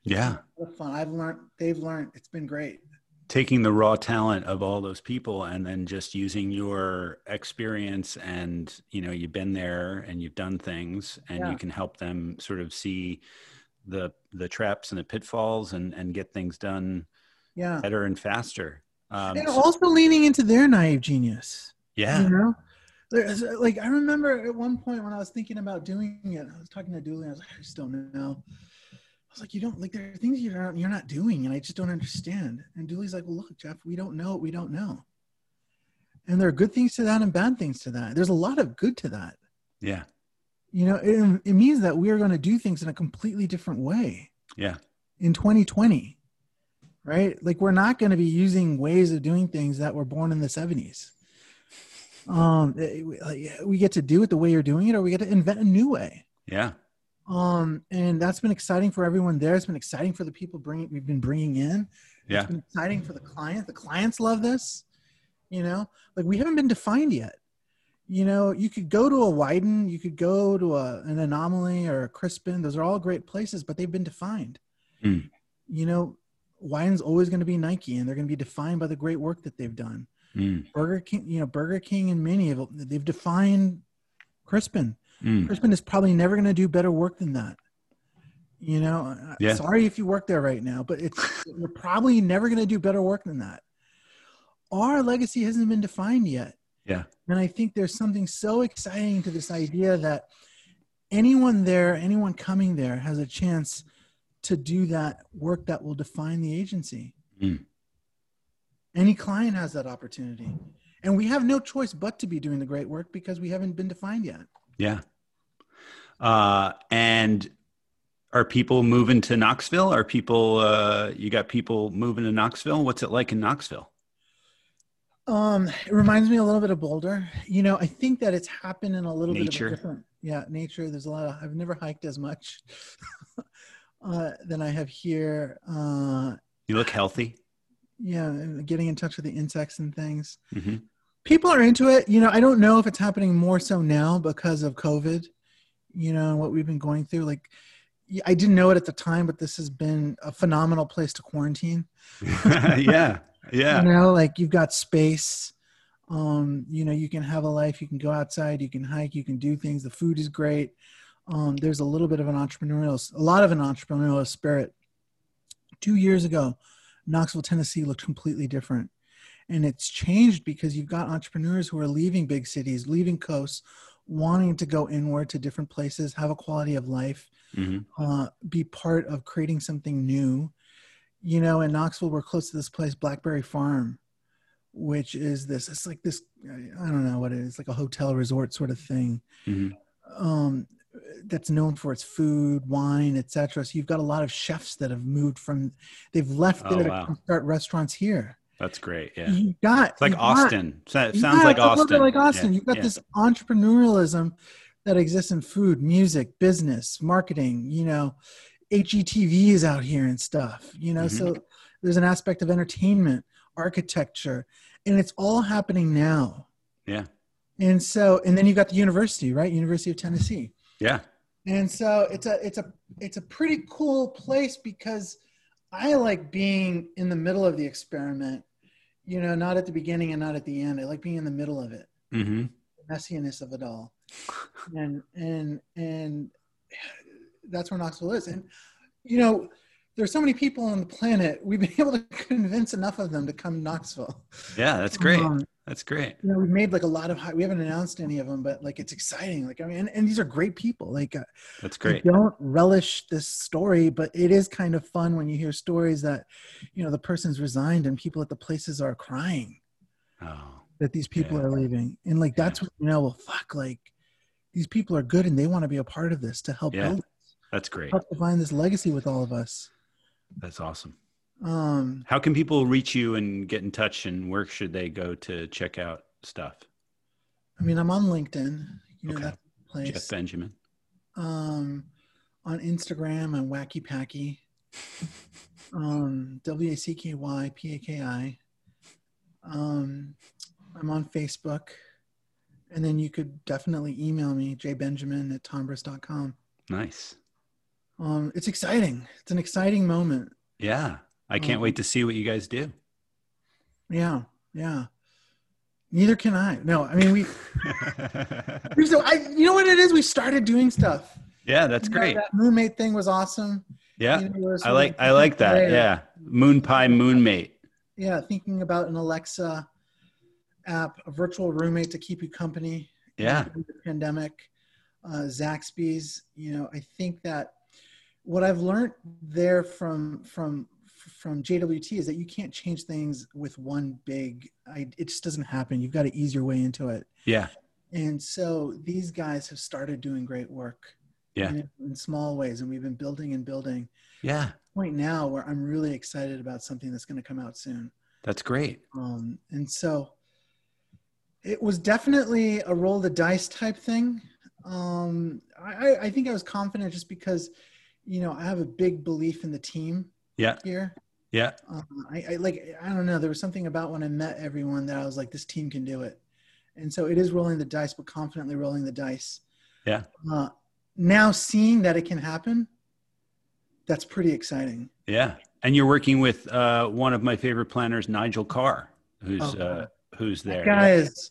Yeah. It's been fun. I've learned, they've learned, it's been great. Taking the raw talent of all those people and then just using your experience and, you know, you've been there and you've done things and you can help them sort of see the traps and the pitfalls and get things done better and faster. And also leaning into their naive genius. Yeah. You know? There's, like, I remember at one point when I was thinking about doing it, I was talking to Dooley and I was like, I just don't know. I was like, you don't, like, there are things you're not doing and I just don't understand. And Dooley's like, well, look, Jeff, we don't know what we don't know. And there are good things to that and bad things to that. There's a lot of good to that. Yeah. You know, it means that we are going to do things in a completely different way. Yeah. In 2020, right? Like, we're not going to be using ways of doing things that were born in the 70s. We get to do it the way you're doing it, or we get to invent a new way. Yeah. And that's been exciting for everyone there. It's been exciting for the people we've been bringing in. Yeah. It's been exciting for the client. The clients love this, you know, like, we haven't been defined yet. You know, you could go to a Wyden, you could go to an Anomaly or a Crispin. Those are all great places, but they've been defined. Mm. You know, Wyden's always going to be Nike, and they're going to be defined by the great work that they've done. Mm. Burger King and many of them, they've defined Crispin. Mm. Crispin is probably never going to do better work than that. You know, sorry if you work there right now, but it's you're probably never going to do better work than that. Our legacy hasn't been defined yet. Yeah. And I think there's something so exciting to this idea that anyone there, anyone coming there has a chance to do that work that will define the agency. Mm. Any client has that opportunity. And we have no choice but to be doing the great work because we haven't been defined yet. Yeah. And are people moving to Knoxville? Are people, you got people moving to Knoxville? What's it like in Knoxville? It reminds me a little bit of Boulder. You know, I think that it's happened in a little bit of a different, nature. There's a lot of, I've never hiked as much than I have here. You look healthy. Yeah. Getting in touch with the insects and things. Mm-hmm. People are into it. You know, I don't know if it's happening more so now because of COVID, you know, what we've been going through. Like, I didn't know it at the time, but this has been a phenomenal place to quarantine. Yeah. Yeah. You know, like, you've got space, you know, you can have a life, you can go outside, you can hike, you can do things. The food is great. There's a lot of an entrepreneurial spirit. 2 years ago, Knoxville, Tennessee looked completely different. And it's changed because you've got entrepreneurs who are leaving big cities, leaving coasts, wanting to go inward to different places, have a quality of life, be part of creating something new. You know, in Knoxville, we're close to this place, Blackberry Farm, which is this, it's like this, I don't know what it is, like a hotel resort sort of thing, that's known for its food, wine, etc. So you've got a lot of chefs that have moved from, they've left there to start restaurants here. That's great. Yeah. It's like Austin. Sounds like Austin. It's a little bit like Austin. You've got this entrepreneurialism that exists in food, music, business, marketing, you know, HGTV is out here and stuff, you know, so there's an aspect of entertainment, architecture, and it's all happening now. Yeah. And so, and then you've got the university, right? University of Tennessee. Yeah. And so it's a pretty cool place because I like being in the middle of the experiment, you know, not at the beginning and not at the end. I like being in the middle of it, the messiness of it all. And that's where Knoxville is. And, you know, there's so many people on the planet, we've been able to convince enough of them to come to Knoxville. Yeah, that's great. That's great. You know, we've made like a lot of, we haven't announced any of them, but like, it's exciting. Like, I mean, and these are great people. Like, that's great. I don't relish this story, but it is kind of fun when you hear stories that, you know, the person's resigned and people at the places are crying that these people are leaving. And like, that's what, you know, well, fuck, like these people are good and they want to be a part of this to help build this. That's great. Help define this legacy with all of us. That's awesome. How can people reach you and get in touch, and where should they go to check out stuff? I mean, I'm on LinkedIn. You know, that place. Jeff Benjamin. On Instagram, I'm Wacky Packy. WACKYPAKI. I'm on Facebook. And then you could definitely email me, jbenjamin@tombras.com. Nice. It's exciting. It's an exciting moment. Yeah. I can't wait to see what you guys do. Yeah. Yeah. Neither can I. No, I mean, you know what it is? We started doing stuff. Yeah. That's great. That MoonMate thing was awesome. Yeah. You know, I like that. Today. Yeah. MoonPie MoonMate. Yeah. Thinking about an Alexa app, a virtual roommate to keep you company. Yeah. During the pandemic, Zaxby's, you know, I think that, what I've learned there from JWT is that you can't change things with one big, it just doesn't happen. You've got to ease your way into it. Yeah. And so these guys have started doing great work in small ways. And we've been building and building. Yeah. To the point now where I'm really excited about something that's going to come out soon. That's great. And so it was definitely a roll the dice type thing. I think I was confident just because, you know, I have a big belief in the team here. Yeah. I don't know. There was something about when I met everyone that I was like, this team can do it. And so it is rolling the dice, but confidently rolling the dice. Yeah. Now seeing that it can happen, that's pretty exciting. Yeah. And you're working with one of my favorite planners, Nigel Carr, who's there. That guy is...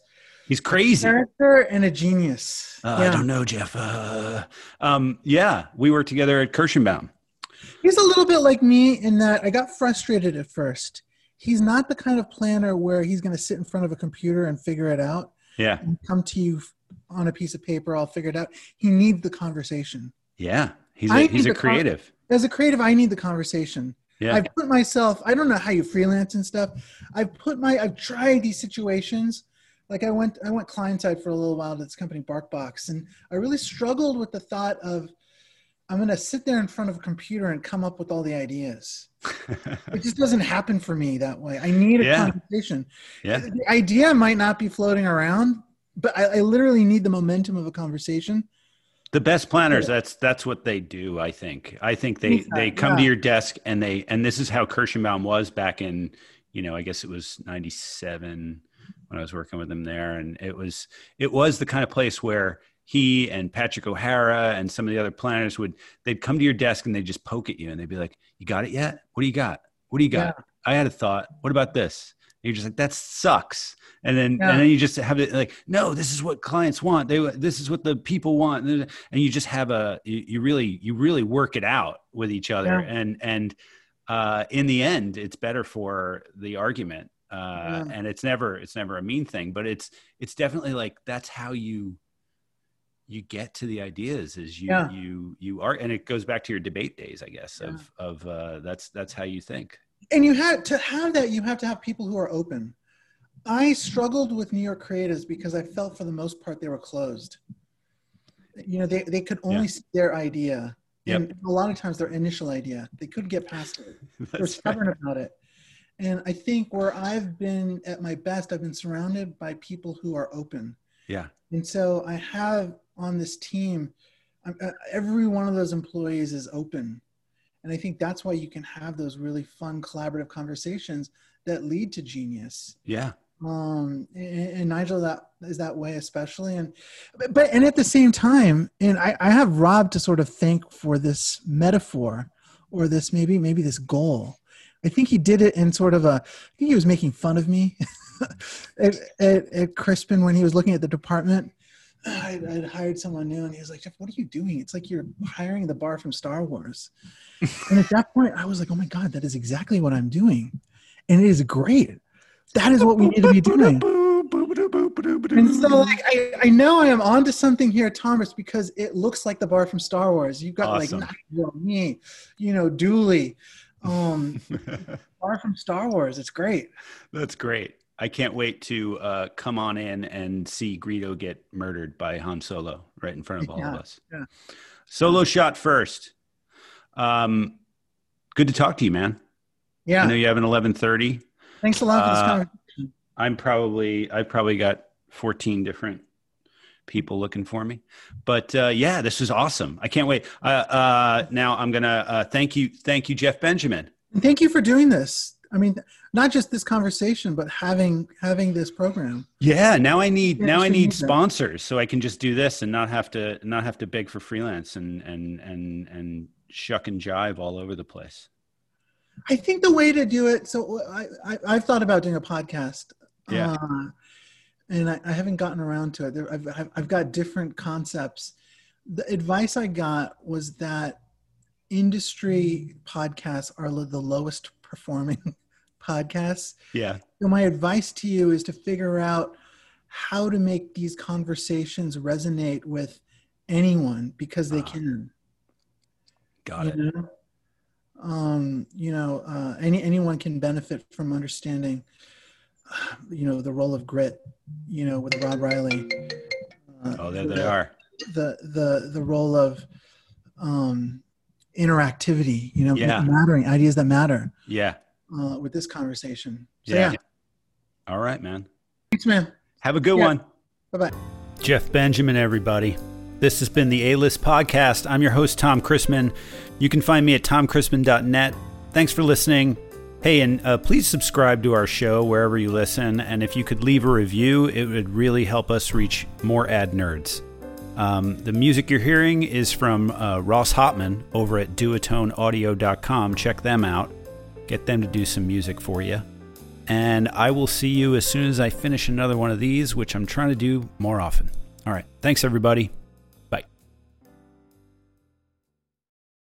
He's crazy. A character and a genius. I don't know, Jeff. We worked together at Kirschenbaum. He's a little bit like me in that I got frustrated at first. He's not the kind of planner where he's going to sit in front of a computer and figure it out. Yeah. And come to you on a piece of paper, all figured out. He needs the conversation. Yeah. He's a creative. As a creative, I need the conversation. Yeah. I've put myself, I don't know how you freelance and stuff. I've tried these situations. Like I went client side for a little while to this company BarkBox, and I really struggled with the thought of I'm going to sit there in front of a computer and come up with all the ideas. It just doesn't happen for me that way. I need a conversation. Yeah. The idea might not be floating around, but I literally need the momentum of a conversation. The best planners, that's what they do. I think they come to your desk and this is how Kirschenbaum was back in, you know, I guess it was 97. When I was working with him there. And it was the kind of place where he and Patrick O'Hara and some of the other planners they'd come to your desk and they'd just poke at you and they'd be like, you got it yet? What do you got? What do you got? Yeah. I had a thought. What about this? And you're just like, that sucks. And then, and then you just have it like, no, this is what clients want. This is what the people want. And you just have you really work it out with each other. Yeah. And in the end, it's better for the argument. And it's never a mean thing, but it's definitely like, that's how you get to the ideas is you are, and it goes back to your debate days, I guess, of that's how you think. And you have to have people who are open. I struggled with New York creatives because I felt for the most part, they were closed. You know, they could only see their idea. Yep. And a lot of times their initial idea, they couldn't get past it. They're stubborn about it. And I think where I've been at my best, I've been surrounded by people who are open. Yeah. And so I have on this team, every one of those employees is open. And I think that's why you can have those really fun, collaborative conversations that lead to genius. Yeah. And Nigel is that way, especially. And at the same time, and I have Rob to sort of thank for this metaphor or this, maybe this goal. I think he did it in sort of I think he was making fun of me at Crispin when he was looking at the department. I'd hired someone new, and he was like, Jeff, what are you doing? It's like you're hiring the bar from Star Wars. And at that point, I was like, oh my God, that is exactly what I'm doing. And it is great. That is what we need to be doing. And so, like, I know I am onto something here, Thomas, because it looks like the bar from Star Wars. You've got awesome. Like Knoxville, me, you know, Dooley, bar from Star Wars. It's great. That's great. I can't wait to come on in and see Greedo get murdered by Han Solo right in front of all of us. Yeah. Solo shot first. Good to talk to you, man. Yeah. I know you have an 11:30. Thanks a lot for this conversation. I've probably got 14 different people looking for me, but yeah, this is awesome. I can't wait. Now I'm gonna thank you, Jeff Benjamin. And thank you for doing this. I mean, not just this conversation, but having this program. Yeah. Now I need sponsors, so I can just do this and not have to beg for freelance and shuck and jive all over the place. I think the way to do it. So I've thought about doing a podcast. Yeah. And I haven't gotten around to it. I've got different concepts. The advice I got was that industry podcasts are the lowest performing podcasts. Yeah. So my advice to you is to figure out how to make these conversations resonate with anyone, because they can. Got it. Anyone can benefit from understanding, you know, the role of grit, you know, with Rob Riley. The role of, interactivity, you know, mattering, ideas that matter. Yeah. With this conversation. So, yeah. All right, man. Thanks, man. Have a good one. Bye-bye. Jeff Benjamin, everybody. This has been the A-List Podcast. I'm your host, Tom Christmann. You can find me at TomChristmann.net. Thanks for listening. Hey, and please subscribe to our show wherever you listen. And if you could leave a review, it would really help us reach more ad nerds. The music you're hearing is from Ross Hopman over at duotoneaudio.com. Check them out. Get them to do some music for you. And I will see you as soon as I finish another one of these, which I'm trying to do more often. All right. Thanks, everybody.